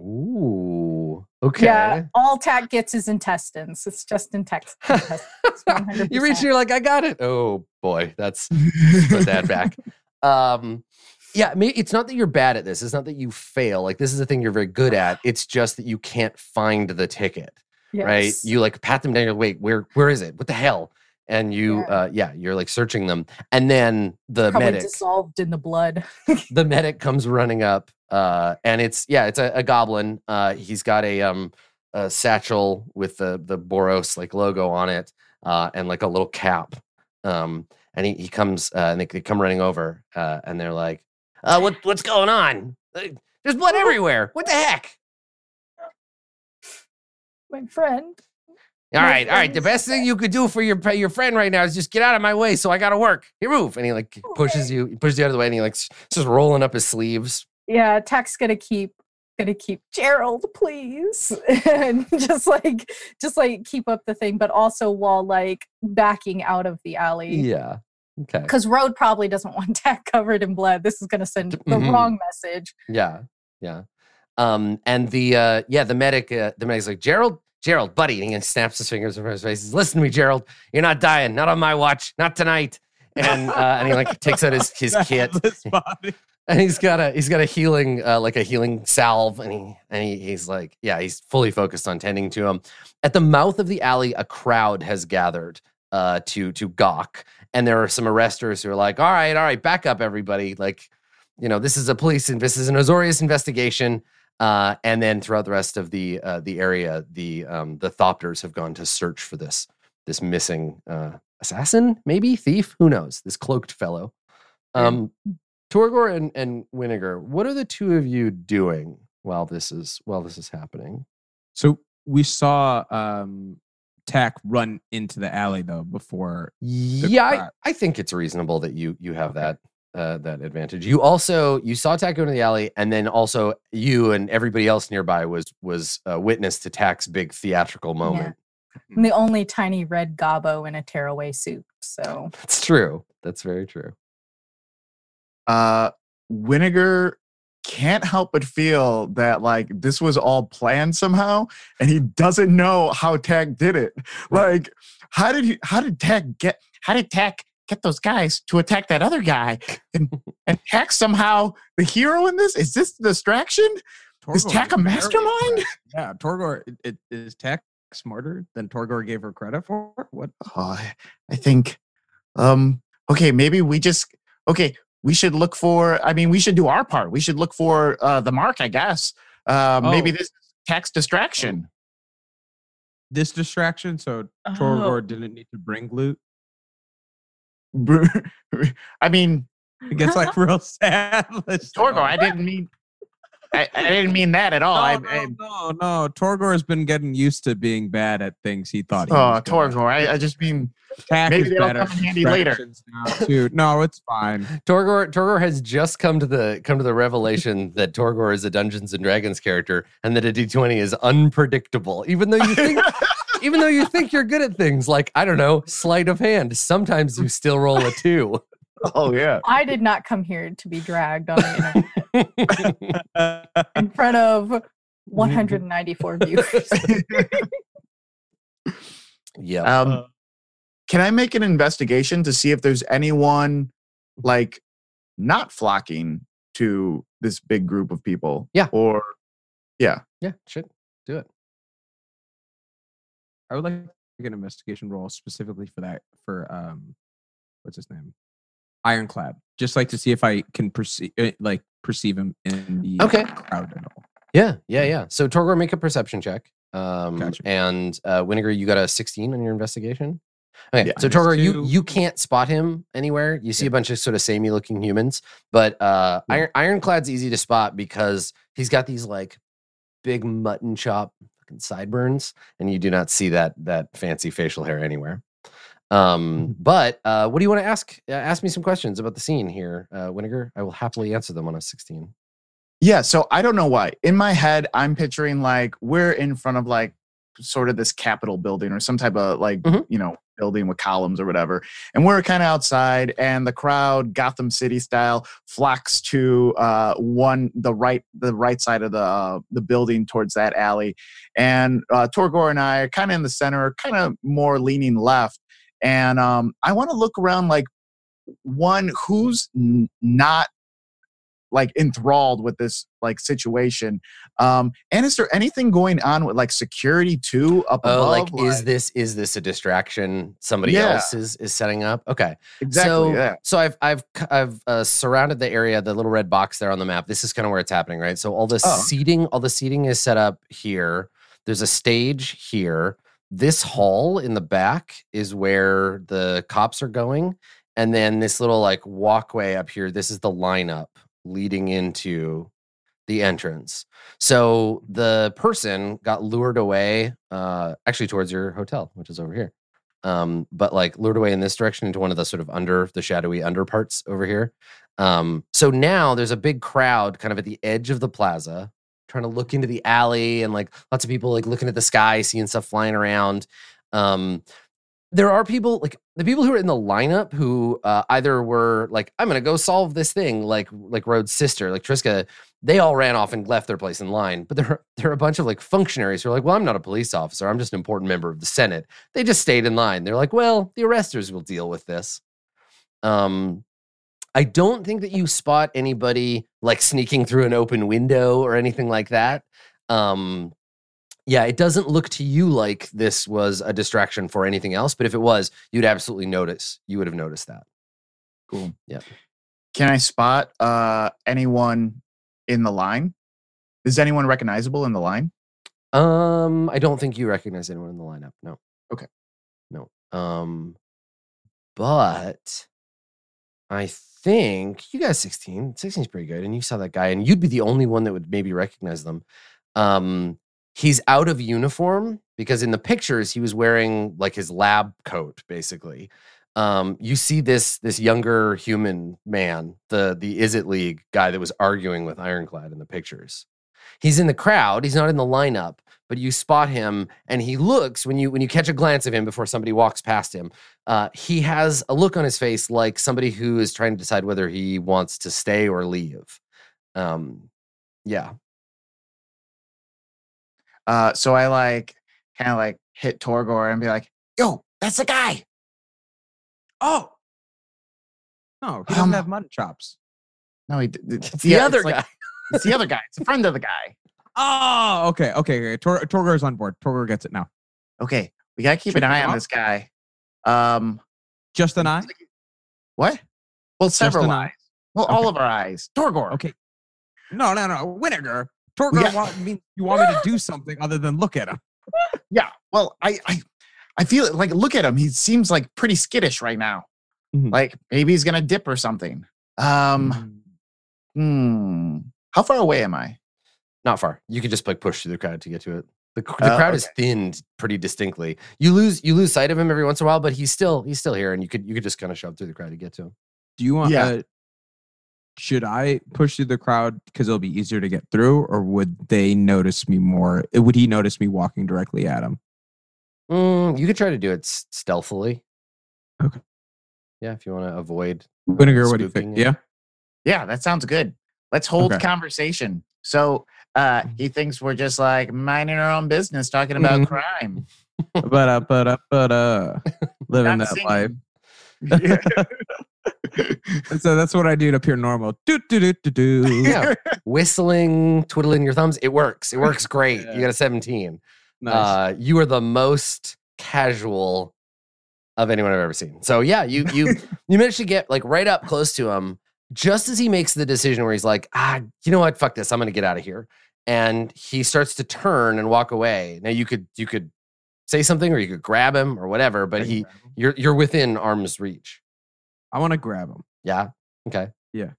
Ooh. Oh, okay. Yeah, all Taq gets is intestines. It's just in Taq's intestines. one hundred percent. You reach, you're like, I got it. Oh boy, that's put that back. Um, yeah, it's not that you're bad at this. It's not that you fail. Like this is the thing you're very good at. It's just that you can't find the ticket, yes. right? You like pat them down. You're like, wait, where where is it? What the hell? And you, yeah. Uh, yeah, you're like searching them. And then the Probably medic. dissolved in the blood. The medic comes running up. Uh, and it's, yeah, it's a, a goblin. Uh, he's got a, um, a satchel with the, the Boros like logo on it uh, and like a little cap. Um, and he, he comes uh, and they, they come running over uh, and they're like, uh, what what's going on? There's blood everywhere. What the heck? My friend. All right, all right. The best thing you could do for your your friend right now is just get out of my way. So I gotta work. You move, and he like pushes you, he pushes you out of the way, and he like just rolling up his sleeves. Yeah, Taq's gonna keep, gonna keep Gerald, please, and just like, just like keep up the thing, but also while like backing out of the alley. Yeah. Okay. Because Rhode probably doesn't want Taq covered in blood. This is gonna send the mm-hmm. wrong message. Yeah. Yeah. Um. And the uh. Yeah. The medic. Uh, the medic's like Gerald. Gerald, buddy, and he snaps his fingers in front of his face. He says, listen to me, Gerald. You're not dying. Not on my watch. Not tonight. And uh, and he like takes out his, his kit, and he's got a he's got a healing uh, like a healing salve, and he and he, he's like yeah, he's fully focused on tending to him. At the mouth of the alley, a crowd has gathered uh, to to gawk, and there are some arresters who are like, all right, all right, back up, everybody. Like, you know, this is a police and this is an Azorius investigation. Uh, and then throughout the rest of the uh, the area, the um, the Thopters have gone to search for this this missing uh, assassin, maybe thief, who knows? This cloaked fellow, um, Torgor and and WInegar. What are the two of you doing while this is while this is happening? So we saw um, Taq run into the alley though before. Yeah, I, I think it's reasonable that you you have okay. that. Uh, that advantage. You also you saw Taq go into the alley, and then also you and everybody else nearby was was a witness to Taq's big theatrical moment. Yeah. I'm the only tiny red gobbo in a tearaway suit, so that's true. That's very true. Uh, WInegar can't help but feel that like this was all planned somehow, and he doesn't know how Taq did it. Right. Like, how did he? How did Taq get? How did Taq? Get those guys to attack that other guy, and, and Taq somehow the hero in this? Is this the distraction? Torgor is Taq a mastermind? Yeah, Torgor it, it, is Taq smarter than Torgor gave her credit for? What? Oh, I think. Um. Okay, maybe we just. Okay, we should look for. I mean, we should do our part. We should look for uh, the mark, I guess. Uh, oh. Maybe this is Taq's distraction. Oh. This distraction, so Torgor oh. didn't need to bring loot. I mean, it gets like real sad. Torgor, I didn't mean, I, I didn't mean that at all. No, I, no, I, no, no. Torgor has been getting used to being bad at things he thought. He oh, Torgor, I, I just mean Taq maybe they'll come in handy later. No, it's fine. Torgor, Torgor has just come to the come to the revelation that Torgor is a Dungeons and Dragons character, and that a D twenty is unpredictable, even though you think. Even though you think you're good at things like, I don't know, sleight of hand, sometimes you still roll a two. Oh, yeah. I did not come here to be dragged on the internet in front of one hundred ninety-four viewers. Yeah. Um, can I make an investigation to see if there's anyone like not flocking to this big group of people? Yeah. Or, yeah. Yeah, should do it. I would like to make an investigation roll specifically for that, for, um, what's his name? Ironclad. Just like to see if I can perceive, like, perceive him in the okay. crowd at all. Yeah, yeah, yeah. So, Torgor, make a perception check. Um, gotcha. And, uh, WInegar, you got a sixteen on your investigation? Okay, yeah, so Torgor, you, you can't spot him anywhere. You see yeah. a bunch of sort of samey-looking humans, but uh, yeah. Iron, Ironclad's easy to spot because he's got these, like, big mutton chop sideburns, and you do not see that that fancy facial hair anywhere. Um, but uh, what do you want to ask? Uh, ask me some questions about the scene here, uh, WInegar. I will happily answer them on a sixteen. Yeah, so I don't know why. In my head, I'm picturing like we're in front of like sort of this Capitol building or some type of like, mm-hmm. you know, building with columns or whatever. And we're kind of outside, and the crowd, Gotham City style, flocks to uh, one the right the right side of the uh, the building towards that alley. And uh, Torgor and I are kind of in the center, kind of more leaning left. And um, I want to look around, like, one, who's n not, like, enthralled with this, like, situation? Um, and is there anything going on with, like, security, too, up oh, above? Like, like, is this is this a distraction somebody yeah. else is, is setting up? Okay. Exactly. So, yeah. so I've, I've, I've uh, surrounded the area, the little red box there on the map. This is kind of where it's happening, right? So all the oh. seating, all the seating is set up here. There's a stage here. This hall in the back is where the cops are going. And then this little, like, walkway up here, this is the lineup leading into the entrance. So the person got lured away, uh, actually towards your hotel, which is over here. Um, but, like, lured away in this direction into one of the sort of under, the shadowy under parts over here. Um, so now there's a big crowd kind of at the edge of the plaza, trying to look into the alley, and, like, lots of people, like, looking at the sky, seeing stuff flying around. Um, there are people, like, the people who are in the lineup who uh, either were like, I'm going to go solve this thing, like like Rhode's sister, like Triska, they all ran off and left their place in line. But there are, there are a bunch of, like, functionaries who are like, well, I'm not a police officer. I'm just an important member of the Senate. They just stayed in line. They're like, well, the arresters will deal with this. Um, I don't think that you spot anybody, like, sneaking through an open window or anything like that. Um, yeah, it doesn't look to you like this was a distraction for anything else, but if it was, you'd absolutely notice. You would have noticed that. Cool. Yeah. Can I spot uh, anyone in the line? Is anyone recognizable in the line? Um, I don't think you recognize anyone in the lineup. No. Okay. No. Um, but I think you got sixteen. sixteen is pretty good, and you saw that guy, and you'd be the only one that would maybe recognize them. Um, he's out of uniform because in the pictures he was wearing, like, his lab coat, basically. Um, you see this this younger human man, the the Izzet League guy that was arguing with Ironclad in the pictures. He's in the crowd. He's not in the lineup, but you spot him, and he looks, when you when you catch a glance of him before somebody walks past him, uh, he has a look on his face like somebody who is trying to decide whether he wants to stay or leave. Um, yeah. Uh, so I, like, kind of, like, hit Torgor and be like, yo, that's the guy. Oh. No, he um, doesn't have mutton chops. No, he it's the yeah, other it's guy. Like, it's the other guy. It's a friend of the guy. Oh, okay, okay. okay. Tor Torgor's on board. Torgor gets it now. Okay, we gotta keep Should an eye on this guy. Um, just an eye. What? Well, several eyes. Well, okay. all of our eyes. Torgor. Okay. No, no, no. WInegar. Torgor yeah. want, means you want me to do something other than look at him. Yeah. Well, I, I, I feel like look at him. He seems like pretty skittish right now. Mm-hmm. Like maybe he's gonna dip or something. Um. Mm-hmm. Hmm. How far away am I? Not far. You could just, like, push through the crowd to get to it. The, the uh, crowd okay. is thinned pretty distinctly. You lose you lose sight of him every once in a while, but he's still he's still here, and you could you could just kind of shove through the crowd to get to him. Do you want? Yeah. Uh, should I push through the crowd because it'll be easier to get through, or would they notice me more? Would he notice me walking directly at him? Mm, you could try to do it stealthily. Okay. Yeah, if you want to avoid. WInegar, what do you think? Yeah. Yeah, that sounds good. Let's hold okay. conversation. So uh, he thinks we're just, like, minding our own business, talking about crime. But uh, but uh, but uh, living that singing. life. So that's what I do to appear normal. Do do do do do. Yeah. Whistling, twiddling your thumbs. It works. It works great. Yeah. You got a seventeen. Nice. Uh, you are the most casual of anyone I've ever seen. So yeah, you you you managed to get, like, right up close to him. Just as he makes the decision where he's like, ah, you know what? Fuck this. I'm going to get out of here. And he starts to turn and walk away. Now you could, you could say something, or you could grab him or whatever, but he, you're, you're within arm's reach. I want to grab him. Yeah. Okay. Yeah.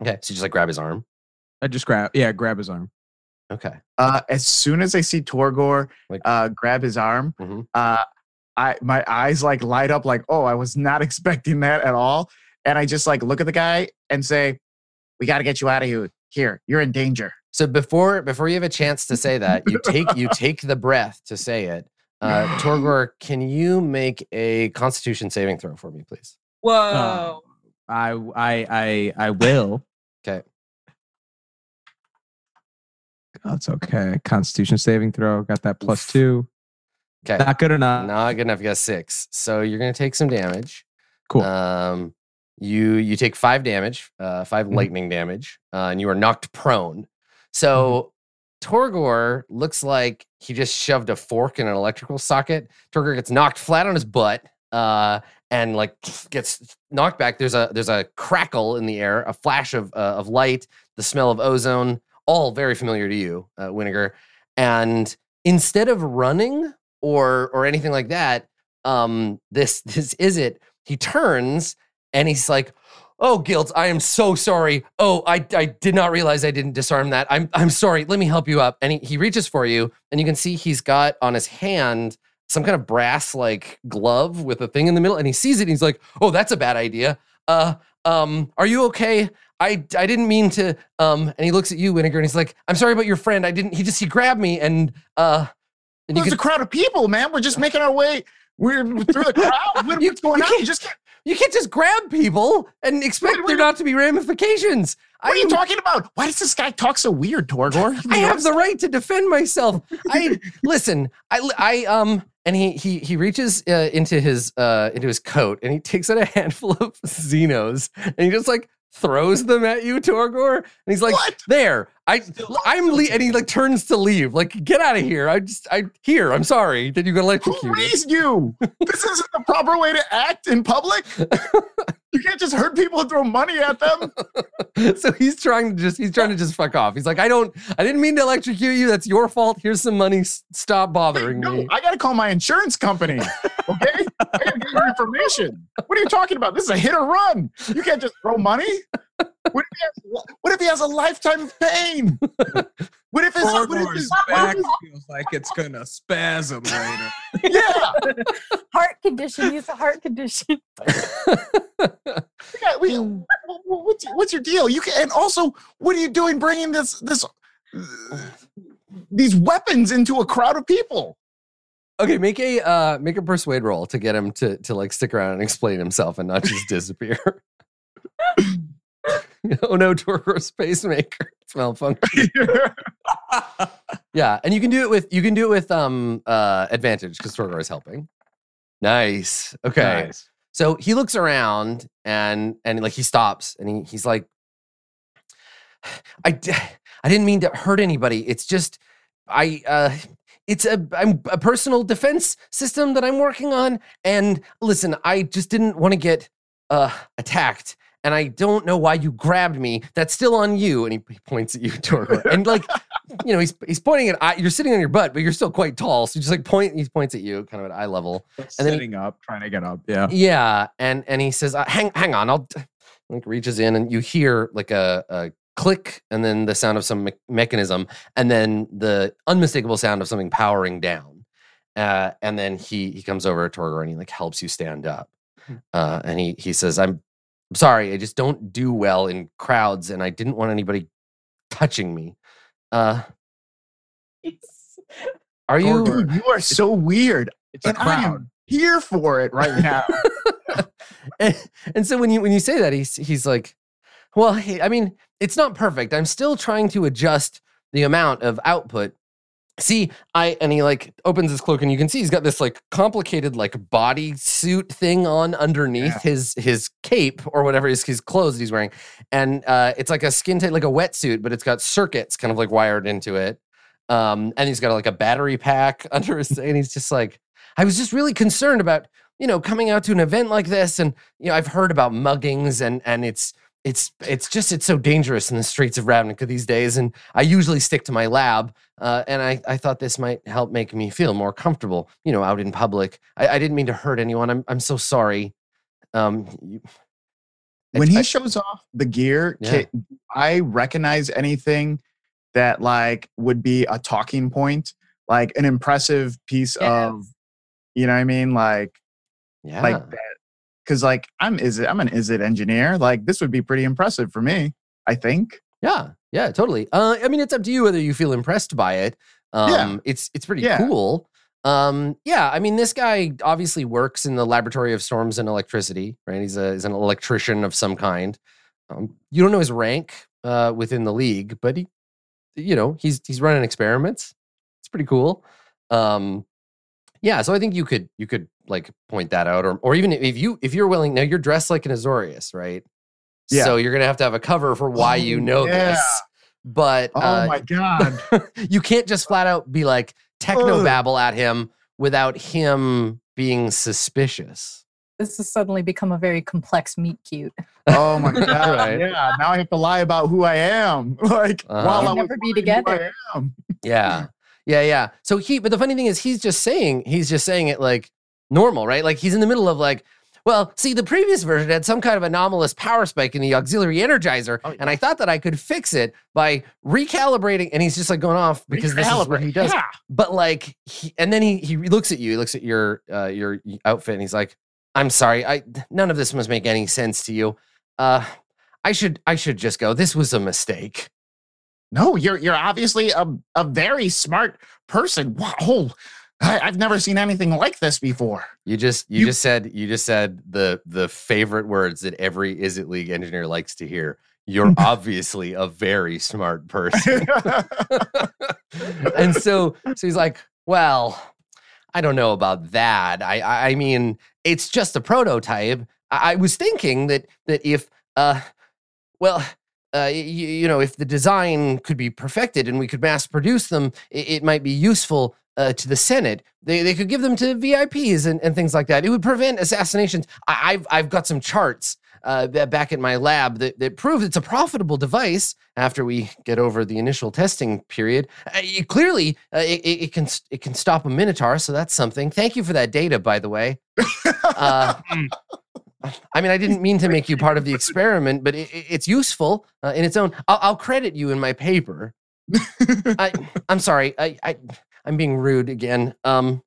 Okay. So you just, like, grab his arm. I just grab. Yeah. Grab his arm. Okay. Uh, as soon as I see Torgor, like, uh, grab his arm, mm-hmm. uh, I, my eyes, like, light up like, oh, I was not expecting that at all. And I just, like, look at the guy and say, we got to get you out of here. Here, you're in danger. So before before you have a chance to say that, you take you take the breath to say it. Uh, Torgor, can you make a Constitution saving throw for me, please? Whoa! Uh, I, I, I, I will. Okay. That's okay. Constitution saving throw. Got that plus two. Okay. Not good enough. Not good enough. You got six. So you're going to take some damage. Cool. Um, you you take five damage, uh, five mm-hmm. lightning damage, uh, and you are knocked prone. So mm-hmm. Torgor looks like he just shoved a fork in an electrical socket. Torgor gets knocked flat on his butt. Uh, and like gets knocked back. There's a there's a crackle in the air, a flash of uh, of light, the smell of ozone, all very familiar to you, uh, WInegar. And instead of running or or anything like that, um, this this is it. He turns and he's like, "Oh, Guilds, I am so sorry. Oh, I I did not realize I didn't disarm that. I'm I'm sorry. Let me help you up." And he, he reaches for you, and you can see he's got on his hand some kind of brass like glove with a thing in the middle, and he sees it and he's like, "Oh, that's a bad idea. Uh, um, are you okay? I, I didn't mean to." Um, and he looks at you, WInegar, and he's like, "I'm sorry about your friend. I didn't. He just he grabbed me and uh." And well, there's could, a crowd of people, man. We're just making our way. We're through the crowd. What, you, what's going you on? You just can't, you can't just grab people and expect wait, wait, there not to be ramifications. What are you talking about? Why does this guy talk so weird, Torgor? I have the right to defend myself. I listen. I I um. And he he he reaches uh, into his uh, into his coat and he takes out a handful of Xenos and he just like throws them at you, Torgor. And he's like, what? There, I I'm le-, and he like turns to leave. Like, get out of here. I just I here. I'm sorry that you got electrocuted. Who raised you? This isn't the proper way to act in public. You can't just hurt people and throw money at them. So he's trying to just he's trying to just fuck off. He's like, I don't, I didn't mean to electrocute you. That's your fault. Here's some money. Stop bothering Wait, no, me. I gotta call my insurance company. Okay, I gotta get your information. What are you talking about? This is a hit or run. You can't just throw money. What if he has, what if he has a lifetime of pain? What if his, what if his back feels like it's gonna spasm later? Yeah, heart condition. He's a heart condition. Yeah, we, what's, what's your deal? You can, and also, what are you doing bringing this this uh, these weapons into a crowd of people? Okay, make a uh, make a persuade roll to get him to to like stick around and explain himself and not just disappear. Oh no, Torgor Spacemaker. It's malfunction. Yeah, and you can do it with you can do it with um uh advantage because Torgor is helping. Nice. Okay. Nice. So he looks around and and like he stops and he, he's like, I, I didn't mean to hurt anybody. It's just I uh it's a I'm a personal defense system that I'm working on. And listen, I just didn't want to get uh attacked. And I don't know why you grabbed me. That's still on you. And he, he points at you, Torgor. And like, you know, he's he's pointing at I, you're sitting on your butt, but you're still quite tall. So you just like point. He points at you, kind of at eye level. And sitting then he, up, trying to get up. Yeah. Yeah. And and he says, uh, "Hang, hang on." I'll like reaches in, and you hear like a, a click, and then the sound of some me- mechanism, and then the unmistakable sound of something powering down. Uh, and then he he comes over to Torgor, and he like helps you stand up. Uh, and he he says, "I'm." I'm sorry, I just don't do well in crowds, and I didn't want anybody touching me. Uh, it's, are you? Dude, you are so weird. It's and a crowd. I am here for it right now. and, and so when you when you say that, he's he's like, well, I mean, it's not perfect. I'm still trying to adjust the amount of output. See, I and he like opens his cloak and you can see he's got this like complicated like body suit thing on underneath yeah. his his cape or whatever his his clothes that he's wearing, and uh, it's like a skin tight like a wetsuit, but it's got circuits kind of like wired into it, um, and he's got like a battery pack under his thing. And he's just like, I was just really concerned about you know coming out to an event like this, and you know I've heard about muggings and and it's. It's it's just it's so dangerous in the streets of Ravnica these days, and I usually stick to my lab. Uh, and I, I thought this might help make me feel more comfortable, you know, out in public. I, I didn't mean to hurt anyone. I'm I'm so sorry. Um, when he I, shows off the gear, yeah. can I recognize anything that like would be a talking point, like an impressive piece yeah. of, you know, what I mean, like, yeah, like that. Because like I'm Izzet, I'm an Izzet engineer. Like this would be pretty impressive for me, I think. Yeah, yeah, totally. Uh, I mean, it's up to you whether you feel impressed by it. Um, yeah. it's it's pretty yeah. cool. Um, yeah, I mean, this guy obviously works in the laboratory of storms and electricity, right? He's a he's an electrician of some kind. Um, you don't know his rank uh, within the league, but he, you know, he's he's running experiments. It's pretty cool. Um, yeah, so I think you could you could like point that out, or or even if you if you're willing. Now you're dressed like an Azorius, right? Yeah. So you're gonna have to have a cover for why oh, you know yeah. this. But oh uh, my god, you can't just flat out be like techno babble at him without him being suspicious. This has suddenly become a very complex meet cute. Oh my god! Right. Yeah, now I have to lie about who I am. Like, uh-huh. while we'll never be together. I am. Yeah, yeah, yeah. So he, but the funny thing is, he's just saying, he's just saying it like normal, right? Like he's in the middle of like, well, see, the previous version had some kind of anomalous power spike in the auxiliary energizer, oh, yeah. and I thought that I could fix it by recalibrating. And he's just like going off because this is what he does. Yeah. But like, he, and then he he looks at you, he looks at your uh, your outfit, and he's like, "I'm sorry, I none of this must make any sense to you. Uh, I should I should just go. This was a mistake." No, you're you're obviously a a very smart person. Wow. I, I've never seen anything like this before. You just you, you just said you just said the the favorite words that every Izzet League engineer likes to hear. You're obviously a very smart person. And so so he's like, well, I don't know about that. I I, I mean, it's just a prototype. I, I was thinking that that if uh well Uh, you, you know, if the design could be perfected and we could mass produce them, it, it might be useful uh, to the Senate. They they could give them to V I Ps and, and things like that. It would prevent assassinations. I, I've I've got some charts uh, back at my lab that, that prove it's a profitable device after we get over the initial testing period. Uh, it, clearly, uh, it, it can it can stop a Minotaur, so that's something. Thank you for that data, by the way. Uh, I mean, I didn't mean to make you part of the experiment, but it, it's useful uh, in its own. I'll, I'll credit you in my paper. I, I'm sorry. I, I, I'm being rude again. Um,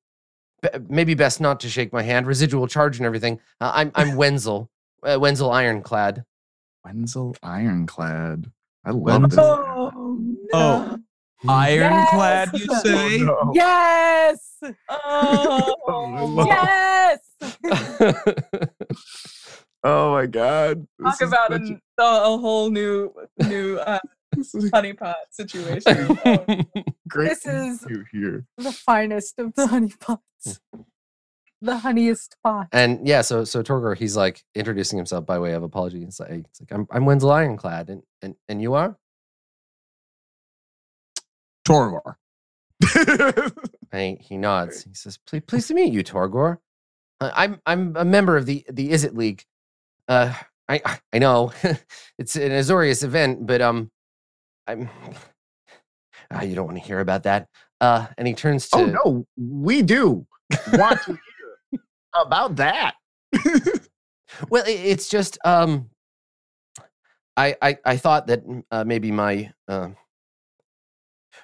b- maybe best not to shake my hand. Residual charge and everything. Uh, I'm I'm Wenzel. Uh, Wenzel Ironclad. Wenzel Ironclad. I love oh, this. No. Oh, Ironclad, yes. You say? Oh, no. Yes. Oh, yes. Oh my god, talk this about a, a whole new new uh, honeypot situation. Oh, great, this is here. The finest of the honeypots, the honeyest pot. And yeah, so so Torgor, he's like introducing himself by way of apology. It's like, it's like I'm, I'm Wenzel Ironclad, and, and and you are Torgor. And he nods, he says, please pleased to meet you, Torgor. I'm I'm a member of the the Izzet League. Uh, I I know it's an Azorius event, but um, I'm. Oh, you don't want to hear about that. Uh, and he turns to. Oh no, we do want to hear about that. Well, it, it's just um. I I I thought that uh, maybe my um. Uh,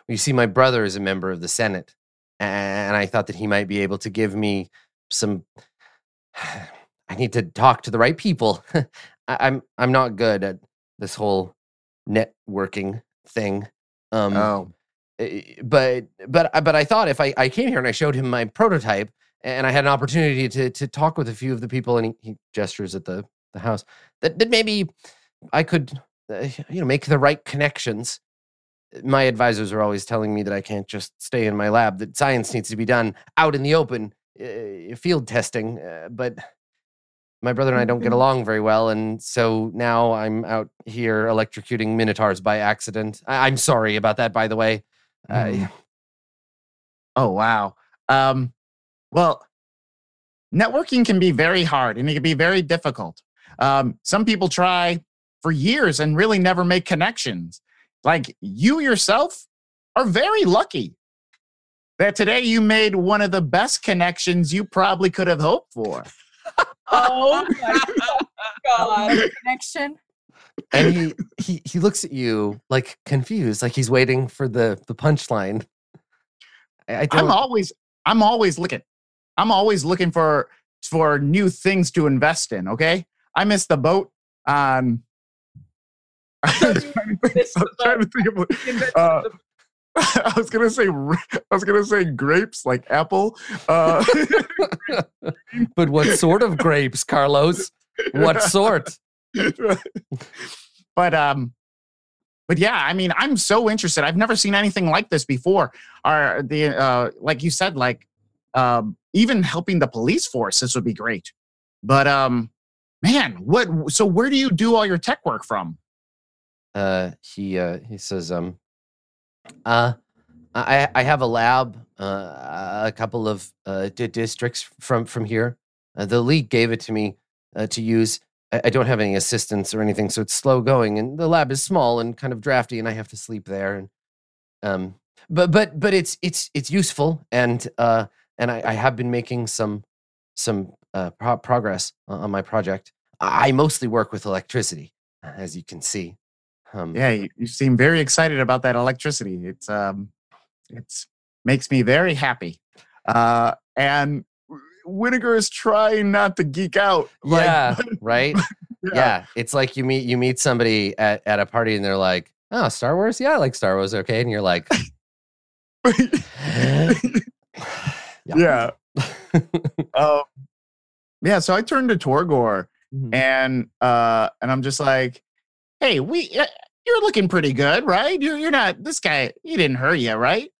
you see, my brother is a member of the Senate, and I thought that he might be able to give me. Some, I need to talk to the right people. I, I'm I'm not good at this whole networking thing. Um, oh, but but but I thought if I, I came here and I showed him my prototype and I had an opportunity to to talk with a few of the people, and he, he gestures at the, the house that that maybe I could uh, you know make the right connections. My advisors are always telling me that I can't just stay in my lab. That science needs to be done out in the open. Uh, field testing, uh, but my brother and I don't get along very well, and so now I'm out here electrocuting Minotaurs by accident. I- I'm sorry about that, by the way. Uh, mm. Oh, wow. Um, well, networking can be very hard, and it can be very difficult. Um, some people try for years and really never make connections. Like, you yourself are very lucky that today you made one of the best connections you probably could have hoped for. Oh my god, connection! And he, he he looks at you like confused, like he's waiting for the the punchline. I, I I'm always I'm always looking, I'm always looking for for new things to invest in. Okay, I missed the boat. Um, I'm trying to think of. Uh, I was gonna say, I was gonna say grapes, like apple. Uh, but what sort of grapes, Carlos? What sort? But um, but yeah, I mean, I'm so interested. I've never seen anything like this before. Are the uh, like you said, like um, even helping the police force, this would be great. But um, man, what? So where do you do all your tech work from? Uh, he uh, he says um. Uh, I I have a lab, uh, a couple of uh, d- districts from from here. Uh, the league gave it to me uh, to use. I, I don't have any assistants or anything, so it's slow going. And the lab is small and kind of drafty, and I have to sleep there. And um, but but but it's it's it's useful, and uh, and I, I have been making some some uh, pro- progress on my project. I mostly work with electricity, as you can see. Um, yeah, you, you seem very excited about that electricity. It's um, it's makes me very happy. Uh, and WInegar is trying not to geek out. Like, yeah, but, right. Yeah. yeah, it's like you meet you meet somebody at, at a party and they're like, "Oh, Star Wars? Yeah, I like Star Wars." Okay, and you're like, yeah, yeah. uh, yeah. So I turned to Torgor, mm-hmm. and uh, and I'm just like, "Hey, we." Uh, You're looking pretty good, right? You're, you're not, this guy, he didn't hurt you, right?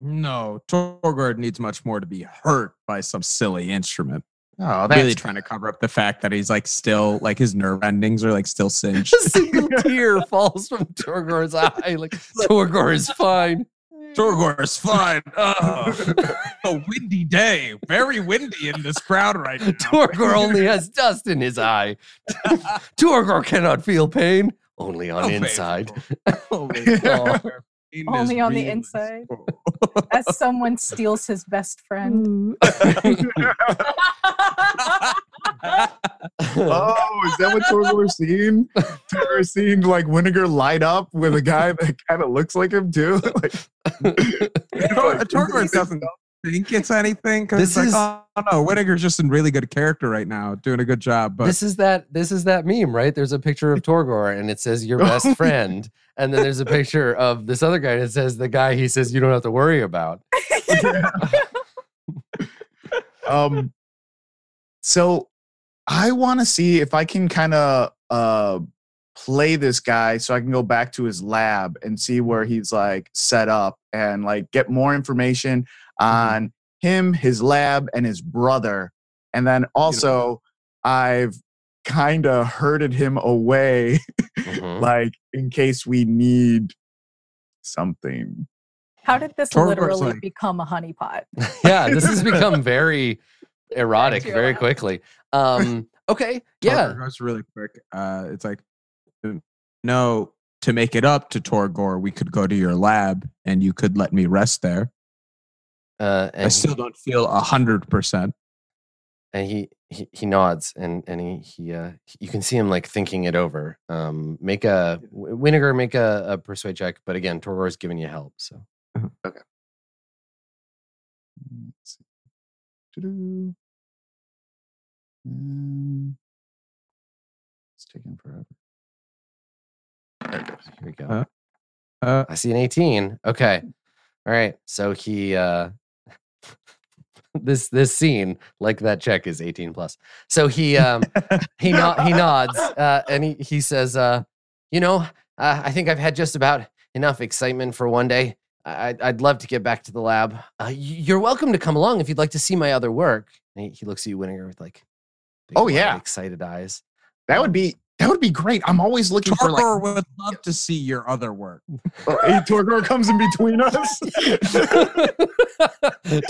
No, Torgor needs much more to be hurt by some silly instrument. Oh, that's really trying to cover up the fact that he's like still, like his nerve endings are like still singed. A single tear falls from Torgor's eye. Like, Torgor is fine. Torgor is fine. Oh, a windy day. Very windy in this crowd right now. Torgor only has dust in his eye. Torgor cannot feel pain. Only on oh, inside. Only, oh, only on the inside. As someone steals his best friend. Oh, is that what Torgor seen? Torgor seen like WInegar light up with a guy that kind of looks like him too. Like, Torgor doesn't think it's anything because like, is, oh no, WInegar's just in really good character right now, doing a good job. But this is that this is that meme, right? There's a picture of Torgor and it says your best friend, and then there's a picture of this other guy that says the guy he says you don't have to worry about. um, so I want to see if I can kind of uh play this guy so I can go back to his lab and see where he's like set up and like get more information on him, his lab, and his brother. And then also, I've kind of herded him away, mm-hmm. like, in case we need something. How did this Torgor's literally like, become a honeypot? Yeah, this has become very erotic very quickly. Um, okay, yeah. Torgor's really quick. Uh, it's like, no, to make it up to Torgor, we could go to your lab, and you could let me rest there. Uh, and I still don't feel a hundred percent. And he, he he nods, and and he he uh, you can see him like thinking it over. Um, make a WInegar, make a, a persuade check, but again, Torgor's giving you help. So uh-huh. Okay. Let's see. Um, it's taking forever. There it goes. Here we go. Uh, uh, I see an eighteen. Okay. All right, so he uh, this this scene like that check is eighteen plus. So he um, he no- he nods uh, and he he says, uh, you know, uh, I think I've had just about enough excitement for one day. I'd I'd love to get back to the lab. Uh, you're welcome to come along if you'd like to see my other work. And he, he looks at you, WInegar, with like, big, oh yeah, excited eyes. That would be. That would be great. I'm always looking Torgor for like... Torgor would love to see your other work. Hey, Torgor comes in between us.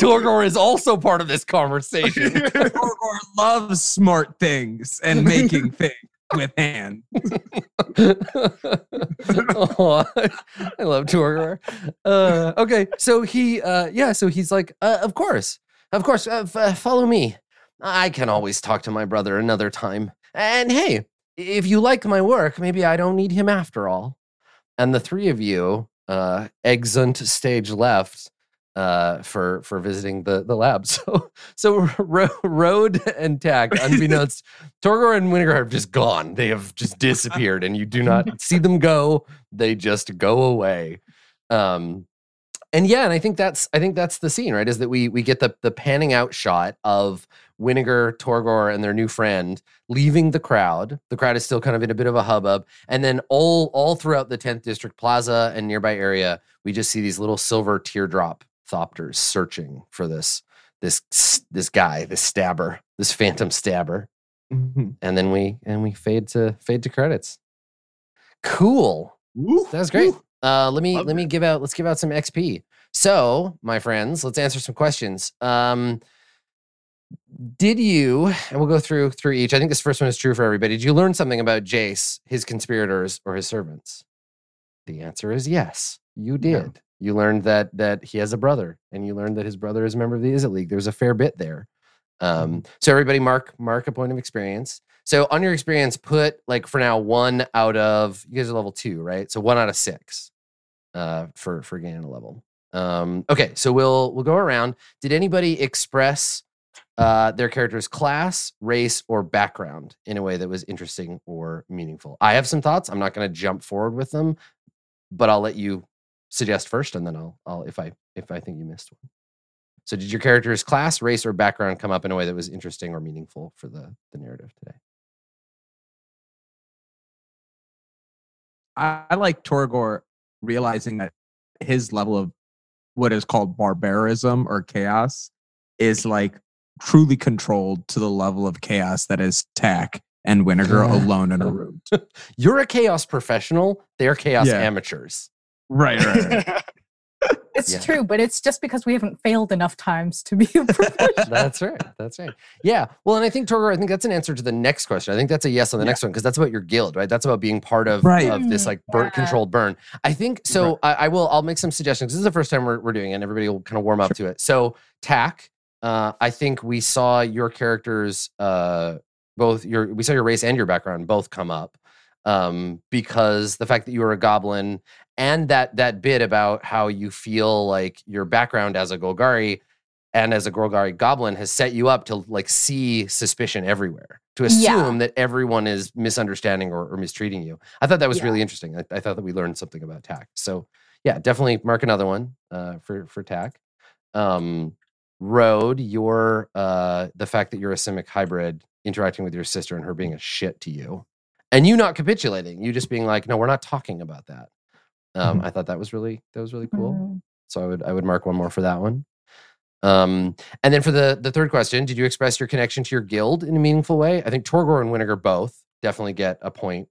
Torgor is also part of this conversation. Torgor loves smart things and making things with hands. Oh, I love Torgor. Uh, okay, so he... Uh, yeah, so he's like, uh, of course. Of course, uh, f- uh, follow me. I can always talk to my brother another time. And hey... if you like my work, maybe I don't need him after all. And the three of you uh, exit stage left uh, for for visiting the, the lab. So so Ro- Rhode and Taq, unbeknownst, Torgor and WInegar have just gone. They have just disappeared, and you do not see them go. They just go away. Um, And yeah, and I think that's I think that's the scene, right? Is that we we get the the panning out shot of WInegar, Torgor, and their new friend leaving the crowd. The crowd is still kind of in a bit of a hubbub, and then all all throughout the tenth District Plaza and nearby area, we just see these little silver teardrop thopters searching for this this this guy, this stabber, this phantom stabber. Mm-hmm. And then we and we fade to fade to credits. Cool. Woo, that was great. Woo. Uh, let me Love let me it. give out. Let's give out some X P. So, my friends, let's answer some questions. Um, did you? And we'll go through through each. I think this first one is true for everybody. Did you learn something about Jace, his conspirators, or his servants? The answer is yes. You did. Yeah. You learned that that he has a brother, and you learned that his brother is a member of the Izzet League. There's a fair bit there. Um, so everybody, mark mark a point of experience. So on your experience, put, like, for now, one out of, you guys are level two, right? So one out of six uh, for, for gaining a level. Um, okay, so we'll we'll go around. Did anybody express uh, their character's class, race, or background in a way that was interesting or meaningful? I have some thoughts. I'm not going to jump forward with them, but I'll let you suggest first, and then I'll I'll if I if I think you missed one. So did your character's class, race, or background come up in a way that was interesting or meaningful for the, the narrative today? I like Torgor realizing that his level of what is called barbarism or chaos is, like, truly controlled to the level of chaos that is Taq and WInegar alone in a room. You're a chaos professional. They're chaos yeah. amateurs. Right, right, right. It's yeah. true, but it's just because we haven't failed enough times to be a professional. That's right. That's right. Yeah. Well, and I think, Torgor, I think that's an answer to the next question. I think that's a yes on the yeah. next one, because that's about your guild, right? That's about being part of, right. of this, like, burn, yeah. controlled burn. I think, so right. I, I will, I'll make some suggestions. This is the first time we're, we're doing it, and everybody will kind of warm up sure. to it. So, Taq, uh, I think we saw your characters, uh, both your, we saw your race and your background both come up. Um, because the fact that you were a goblin and that that bit about how you feel like your background as a Golgari and as a Golgari goblin has set you up to, like, see suspicion everywhere, to assume yeah. that everyone is misunderstanding or, or mistreating you. I thought that was yeah. really interesting. I, I thought that we learned something about Taq. So yeah, definitely mark another one uh, for for Taq. Um, Rhode, your uh, the fact that you're a Simic hybrid interacting with your sister and her being a shit to you. And you not capitulating, you just being like, no, we're not talking about that. Um, mm-hmm. I thought that was really that was really cool. Mm-hmm. So I would I would mark one more for that one. Um, and then for the the third question, did you express your connection to your guild in a meaningful way? I think Torgor and WInegar both definitely get a point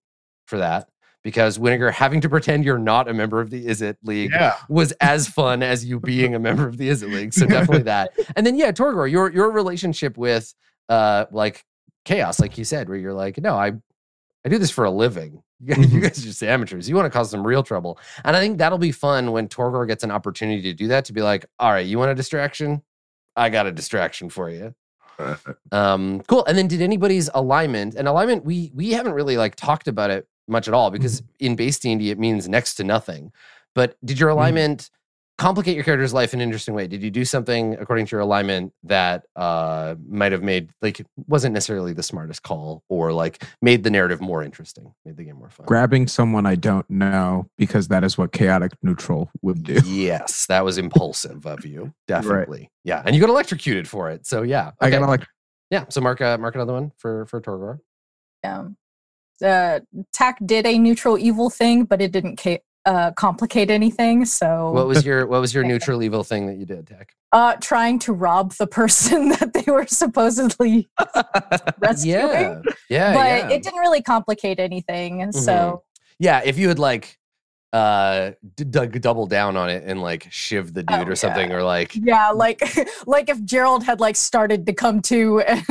for that, because WInegar having to pretend you're not a member of the Izzet League yeah. was as fun as you being a member of the Izzet League. So definitely that. And then yeah, Torgor, your your relationship with uh like chaos, like you said, where you're like, no, I. I do this for a living. You guys are just amateurs. You want to cause some real trouble. And I think that'll be fun when Torgor gets an opportunity to do that, to be like, all right, you want a distraction? I got a distraction for you. Um, cool. And then did anybody's alignment, and alignment, we we haven't really like talked about it much at all, because mm-hmm. in base D and D, it means next to nothing. But did your alignment mm-hmm. complicate your character's life in an interesting way? Did you do something according to your alignment that uh, might have made, like, wasn't necessarily the smartest call, or like made the narrative more interesting, made the game more fun? Grabbing someone I don't know, because that is what chaotic neutral would do. Yes, that was impulsive of you, definitely. Right. Yeah, and you got electrocuted for it, so yeah. Okay. I got electrocuted. Yeah, so mark uh, mark another one for for Torgor. Yeah, uh, Taq did a neutral evil thing, but it didn't chaos. Uh, complicate anything. So what was your what was your neutral evil thing that you did, Taq? Uh, trying to rob the person that they were supposedly rescuing. Yeah, yeah, but yeah. it didn't really complicate anything. Mm-hmm. So yeah, if you had like uh d- d- double down on it and like shiv the dude oh, or yeah. something, or like yeah, like like if Gerald had like started to come to and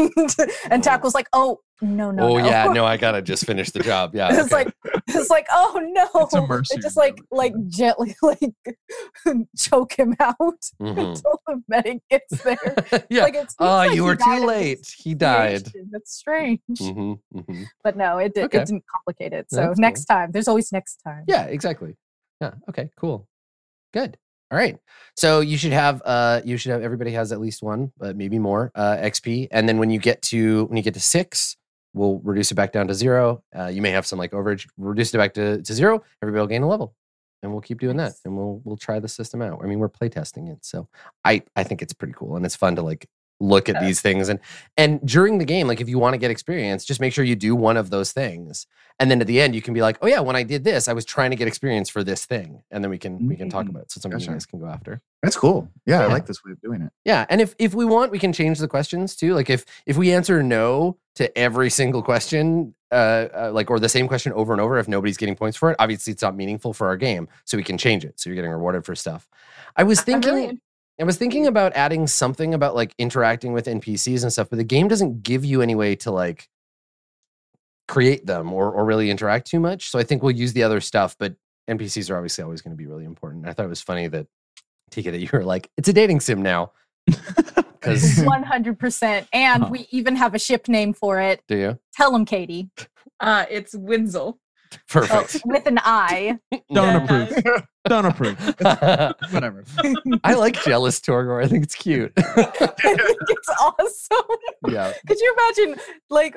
and Taq was like, oh. No, no, oh, no. yeah, no, I gotta just finish the job. Yeah, it's okay. like, it's like, oh no, it's a mercy. It just like, like gently, like choke him out mm-hmm. until the medic gets there. yeah, like it's, oh, like you were too late. He died. That's strange. Mm-hmm, mm-hmm. But no, it, okay. it didn't complicate it. So That's next cool. time, there's always next time. Yeah, exactly. Yeah. Okay. Cool. Good. All right. So you should have uh you should have everybody has at least one, but maybe more uh, X P, and then when you get to when you get to six. We'll reduce it back down to zero. Uh, you may have some like overage. Reduce it back to, to zero. Everybody will gain a level. and we'll keep doing nice. that, and we'll we'll try the system out. I mean, we're playtesting it, so I I think it's pretty cool, and it's fun to like look at these things, and and during the game, like if you want to get experience, just make sure you do one of those things, and then at the end you can be like, oh yeah, when I did this, I was trying to get experience for this thing, and then we can we can talk about it. So something gotcha. you guys can go after. That's cool. Yeah, yeah, I like this way of doing it. Yeah, and if if we want, we can change the questions too. Like if if we answer no to every single question, uh, uh like or the same question over and over, if nobody's getting points for it, obviously it's not meaningful for our game, so we can change it. So you're getting rewarded for stuff. I was thinking. I was thinking about adding something about like interacting with N P Cs and stuff, but the game doesn't give you any way to like create them or, or really interact too much. So I think we'll use the other stuff, but N P Cs are obviously always going to be really important. I thought it was funny that, Tika, that you were like, it's a dating sim now. one hundred percent. And uh-huh. we even have a ship name for it. Do you? Tell them, Katie. Uh, it's Wenzel. Perfect. Oh, with an I. Don't approve. Don't approve. Whatever. I like jealous Torgor. I think it's cute. I think it's awesome. Yeah. Could you imagine, like,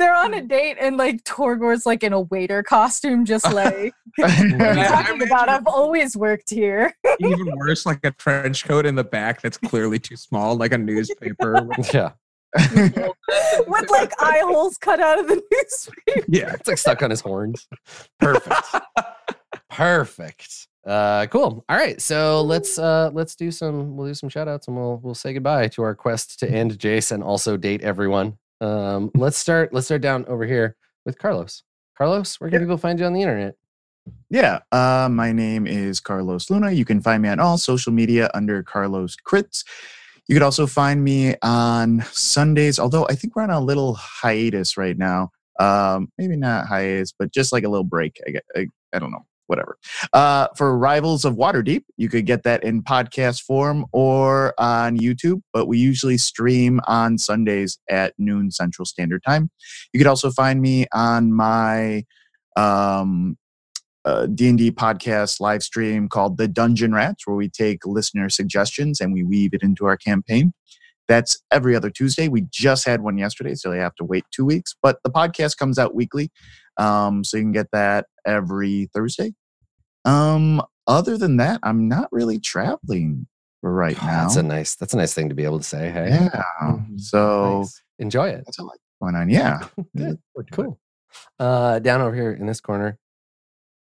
they're on a date and, like, Torgor's, like, in a waiter costume, just like, yeah, talking about, I've always worked here. Even worse, like a trench coat in the back that's clearly too small, like a newspaper. Yeah. With like eye holes cut out of the newspaper. Yeah, it's like stuck on his horns. Perfect. Perfect. Uh, cool. All right, so let's uh, let's do some. We'll do some shout outs and we'll we'll say goodbye to our quest to end Jace and also date everyone. Um, let's start. Let's start down over here with Carlos. Carlos, where can yeah. people find you on the internet? Yeah, uh, my name is Carlos Luna. You can find me on all social media under Carlos Crits. You could also find me on Sundays, although I think we're on a little hiatus right now. Um, maybe not hiatus, but just like a little break. I, I, I don't know, whatever. Uh, for Rivals of Waterdeep, you could get that in podcast form or on YouTube, but we usually stream on Sundays at noon Central Standard Time. You could also find me on my um, uh, D and D podcast live stream called The Dungeon Rats, where we take listener suggestions and we weave it into our campaign. That's every other Tuesday. We just had one yesterday, so they have to wait two weeks. But the podcast comes out weekly, um, so you can get that every Thursday. Um, other than that, I'm not really traveling right oh, now. That's a nice. That's a nice thing to be able to say. Hey, yeah. Mm-hmm. So nice. Enjoy it. That's all going on. Yeah. Good. Cool. Uh, down over here in this corner.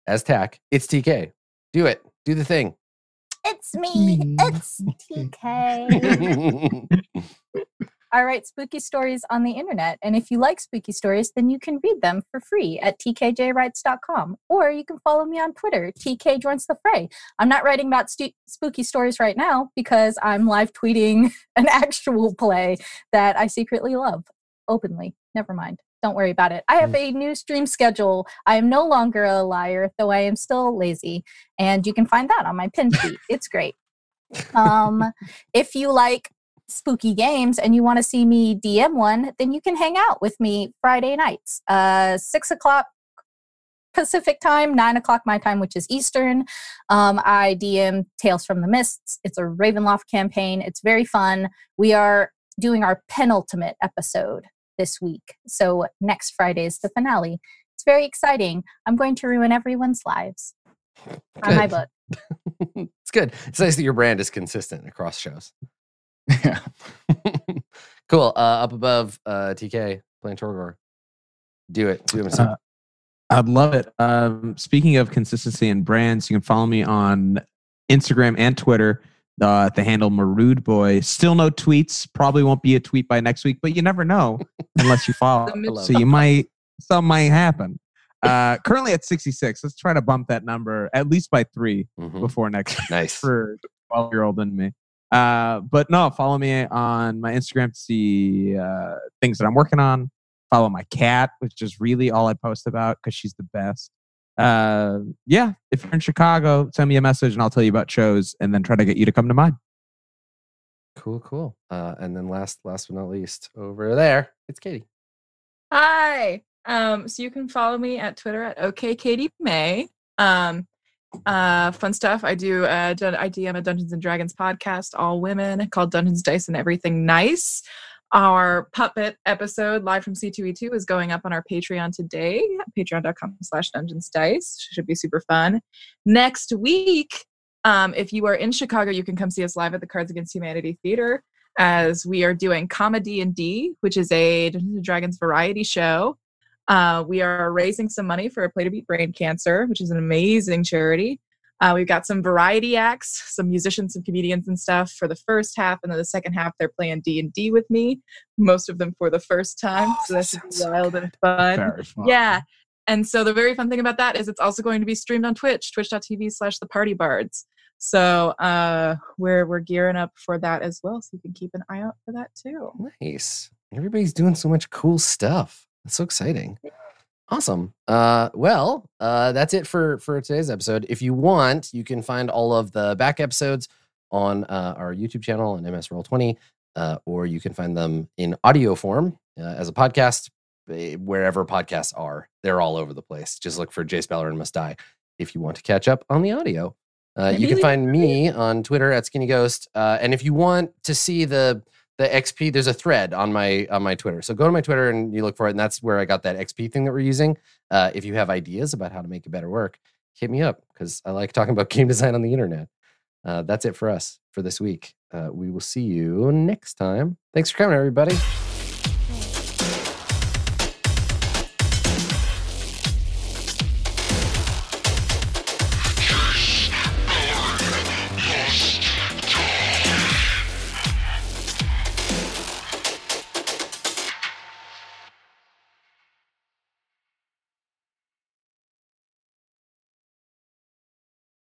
As Taq, it's T K. Do it. Do the thing. It's me. It's T K. I write spooky stories on the internet. And if you like spooky stories, then you can read them for free at T K J writes dot com. Or you can follow me on Twitter. T K joins the fray. I'm not writing about stu- spooky stories right now because I'm live tweeting an actual play that I secretly love. Openly. Never mind. Don't worry about it. I have a new stream schedule. I am no longer a liar, though I am still lazy. And you can find that on my pin feed. It's great. Um, if you like spooky games and you want to see me D M one, then you can hang out with me Friday nights, uh, six o'clock Pacific time, nine o'clock my time, which is Eastern. Um, I D M Tales from the Mists. It's a Ravenloft campaign. It's very fun. We are doing our penultimate episode this week. So next Friday is the finale. It's very exciting. I'm going to ruin everyone's lives. Good. On my book. It's good. It's nice that your brand is consistent across shows. Yeah. Cool. Uh, up above, uh, T K, playing Torgor. Do it. Do it. Uh, I'd love it. Um, speaking of consistency and brands, you can follow me on Instagram and Twitter. Uh, the handle Marood Boy. Still no tweets. Probably won't be a tweet by next week, but you never know unless you follow. So you might, some might happen. Uh, currently at sixty-six. Let's try to bump that number at least by three mm-hmm. before next week. Nice. For twelve-year-old and me. Uh, but no, follow me on my Instagram to see uh, things that I'm working on. Follow my cat, which is really all I post about because she's the best. Uh, yeah, if you're in Chicago, send me a message and I'll tell you about shows and then try to get you to come to mine. Cool, cool. Uh, and then last, last but not least, over there, it's Katie. Hi. Um, so you can follow me at Twitter at OKKatieMay. Um, uh, fun stuff. I do. Uh, I D M a Dungeons and Dragons podcast, all women, called Dungeons, Dice, and Everything Nice. Our puppet episode live from C two E two is going up on our Patreon today, patreon dot com slash dungeons dice. Should be super fun. Next week, um, if you are in Chicago, you can come see us live at the Cards Against Humanity Theater, as we are doing Comma D and D, which is a Dungeons and Dragons variety show. Uh, we are raising some money for a Play to Beat Brain Cancer, which is an amazing charity. Uh, we've got some variety acts, some musicians, some comedians and stuff for the first half. And then the second half, they're playing D and D with me, most of them for the first time. Oh, so that's that wild and fun. Very fun. Yeah. And so the very fun thing about that is it's also going to be streamed on Twitch, twitch dot t v slash the party bards. So uh, we're, we're gearing up for that as well. So you can keep an eye out for that too. Nice. Everybody's doing so much cool stuff. That's so exciting. Awesome. Uh, well, uh, that's it for, for today's episode. If you want, you can find all of the back episodes on uh, our YouTube channel and M S Roll twenty, uh, or you can find them in audio form uh, as a podcast, wherever podcasts are. They're all over the place. Just look for Jace Beleren Must Die if you want to catch up on the audio. Uh, you can find me on Twitter at Skinny Ghost. Uh, and if you want to see the The X P, there's a thread on my on my Twitter. So go to my Twitter and you look for it, and that's where I got that X P thing that we're using. Uh, if you have ideas about how to make it better work, hit me up, because I like talking about game design on the internet. Uh, that's it for us for this week. Uh, we will see you next time. Thanks for coming, everybody.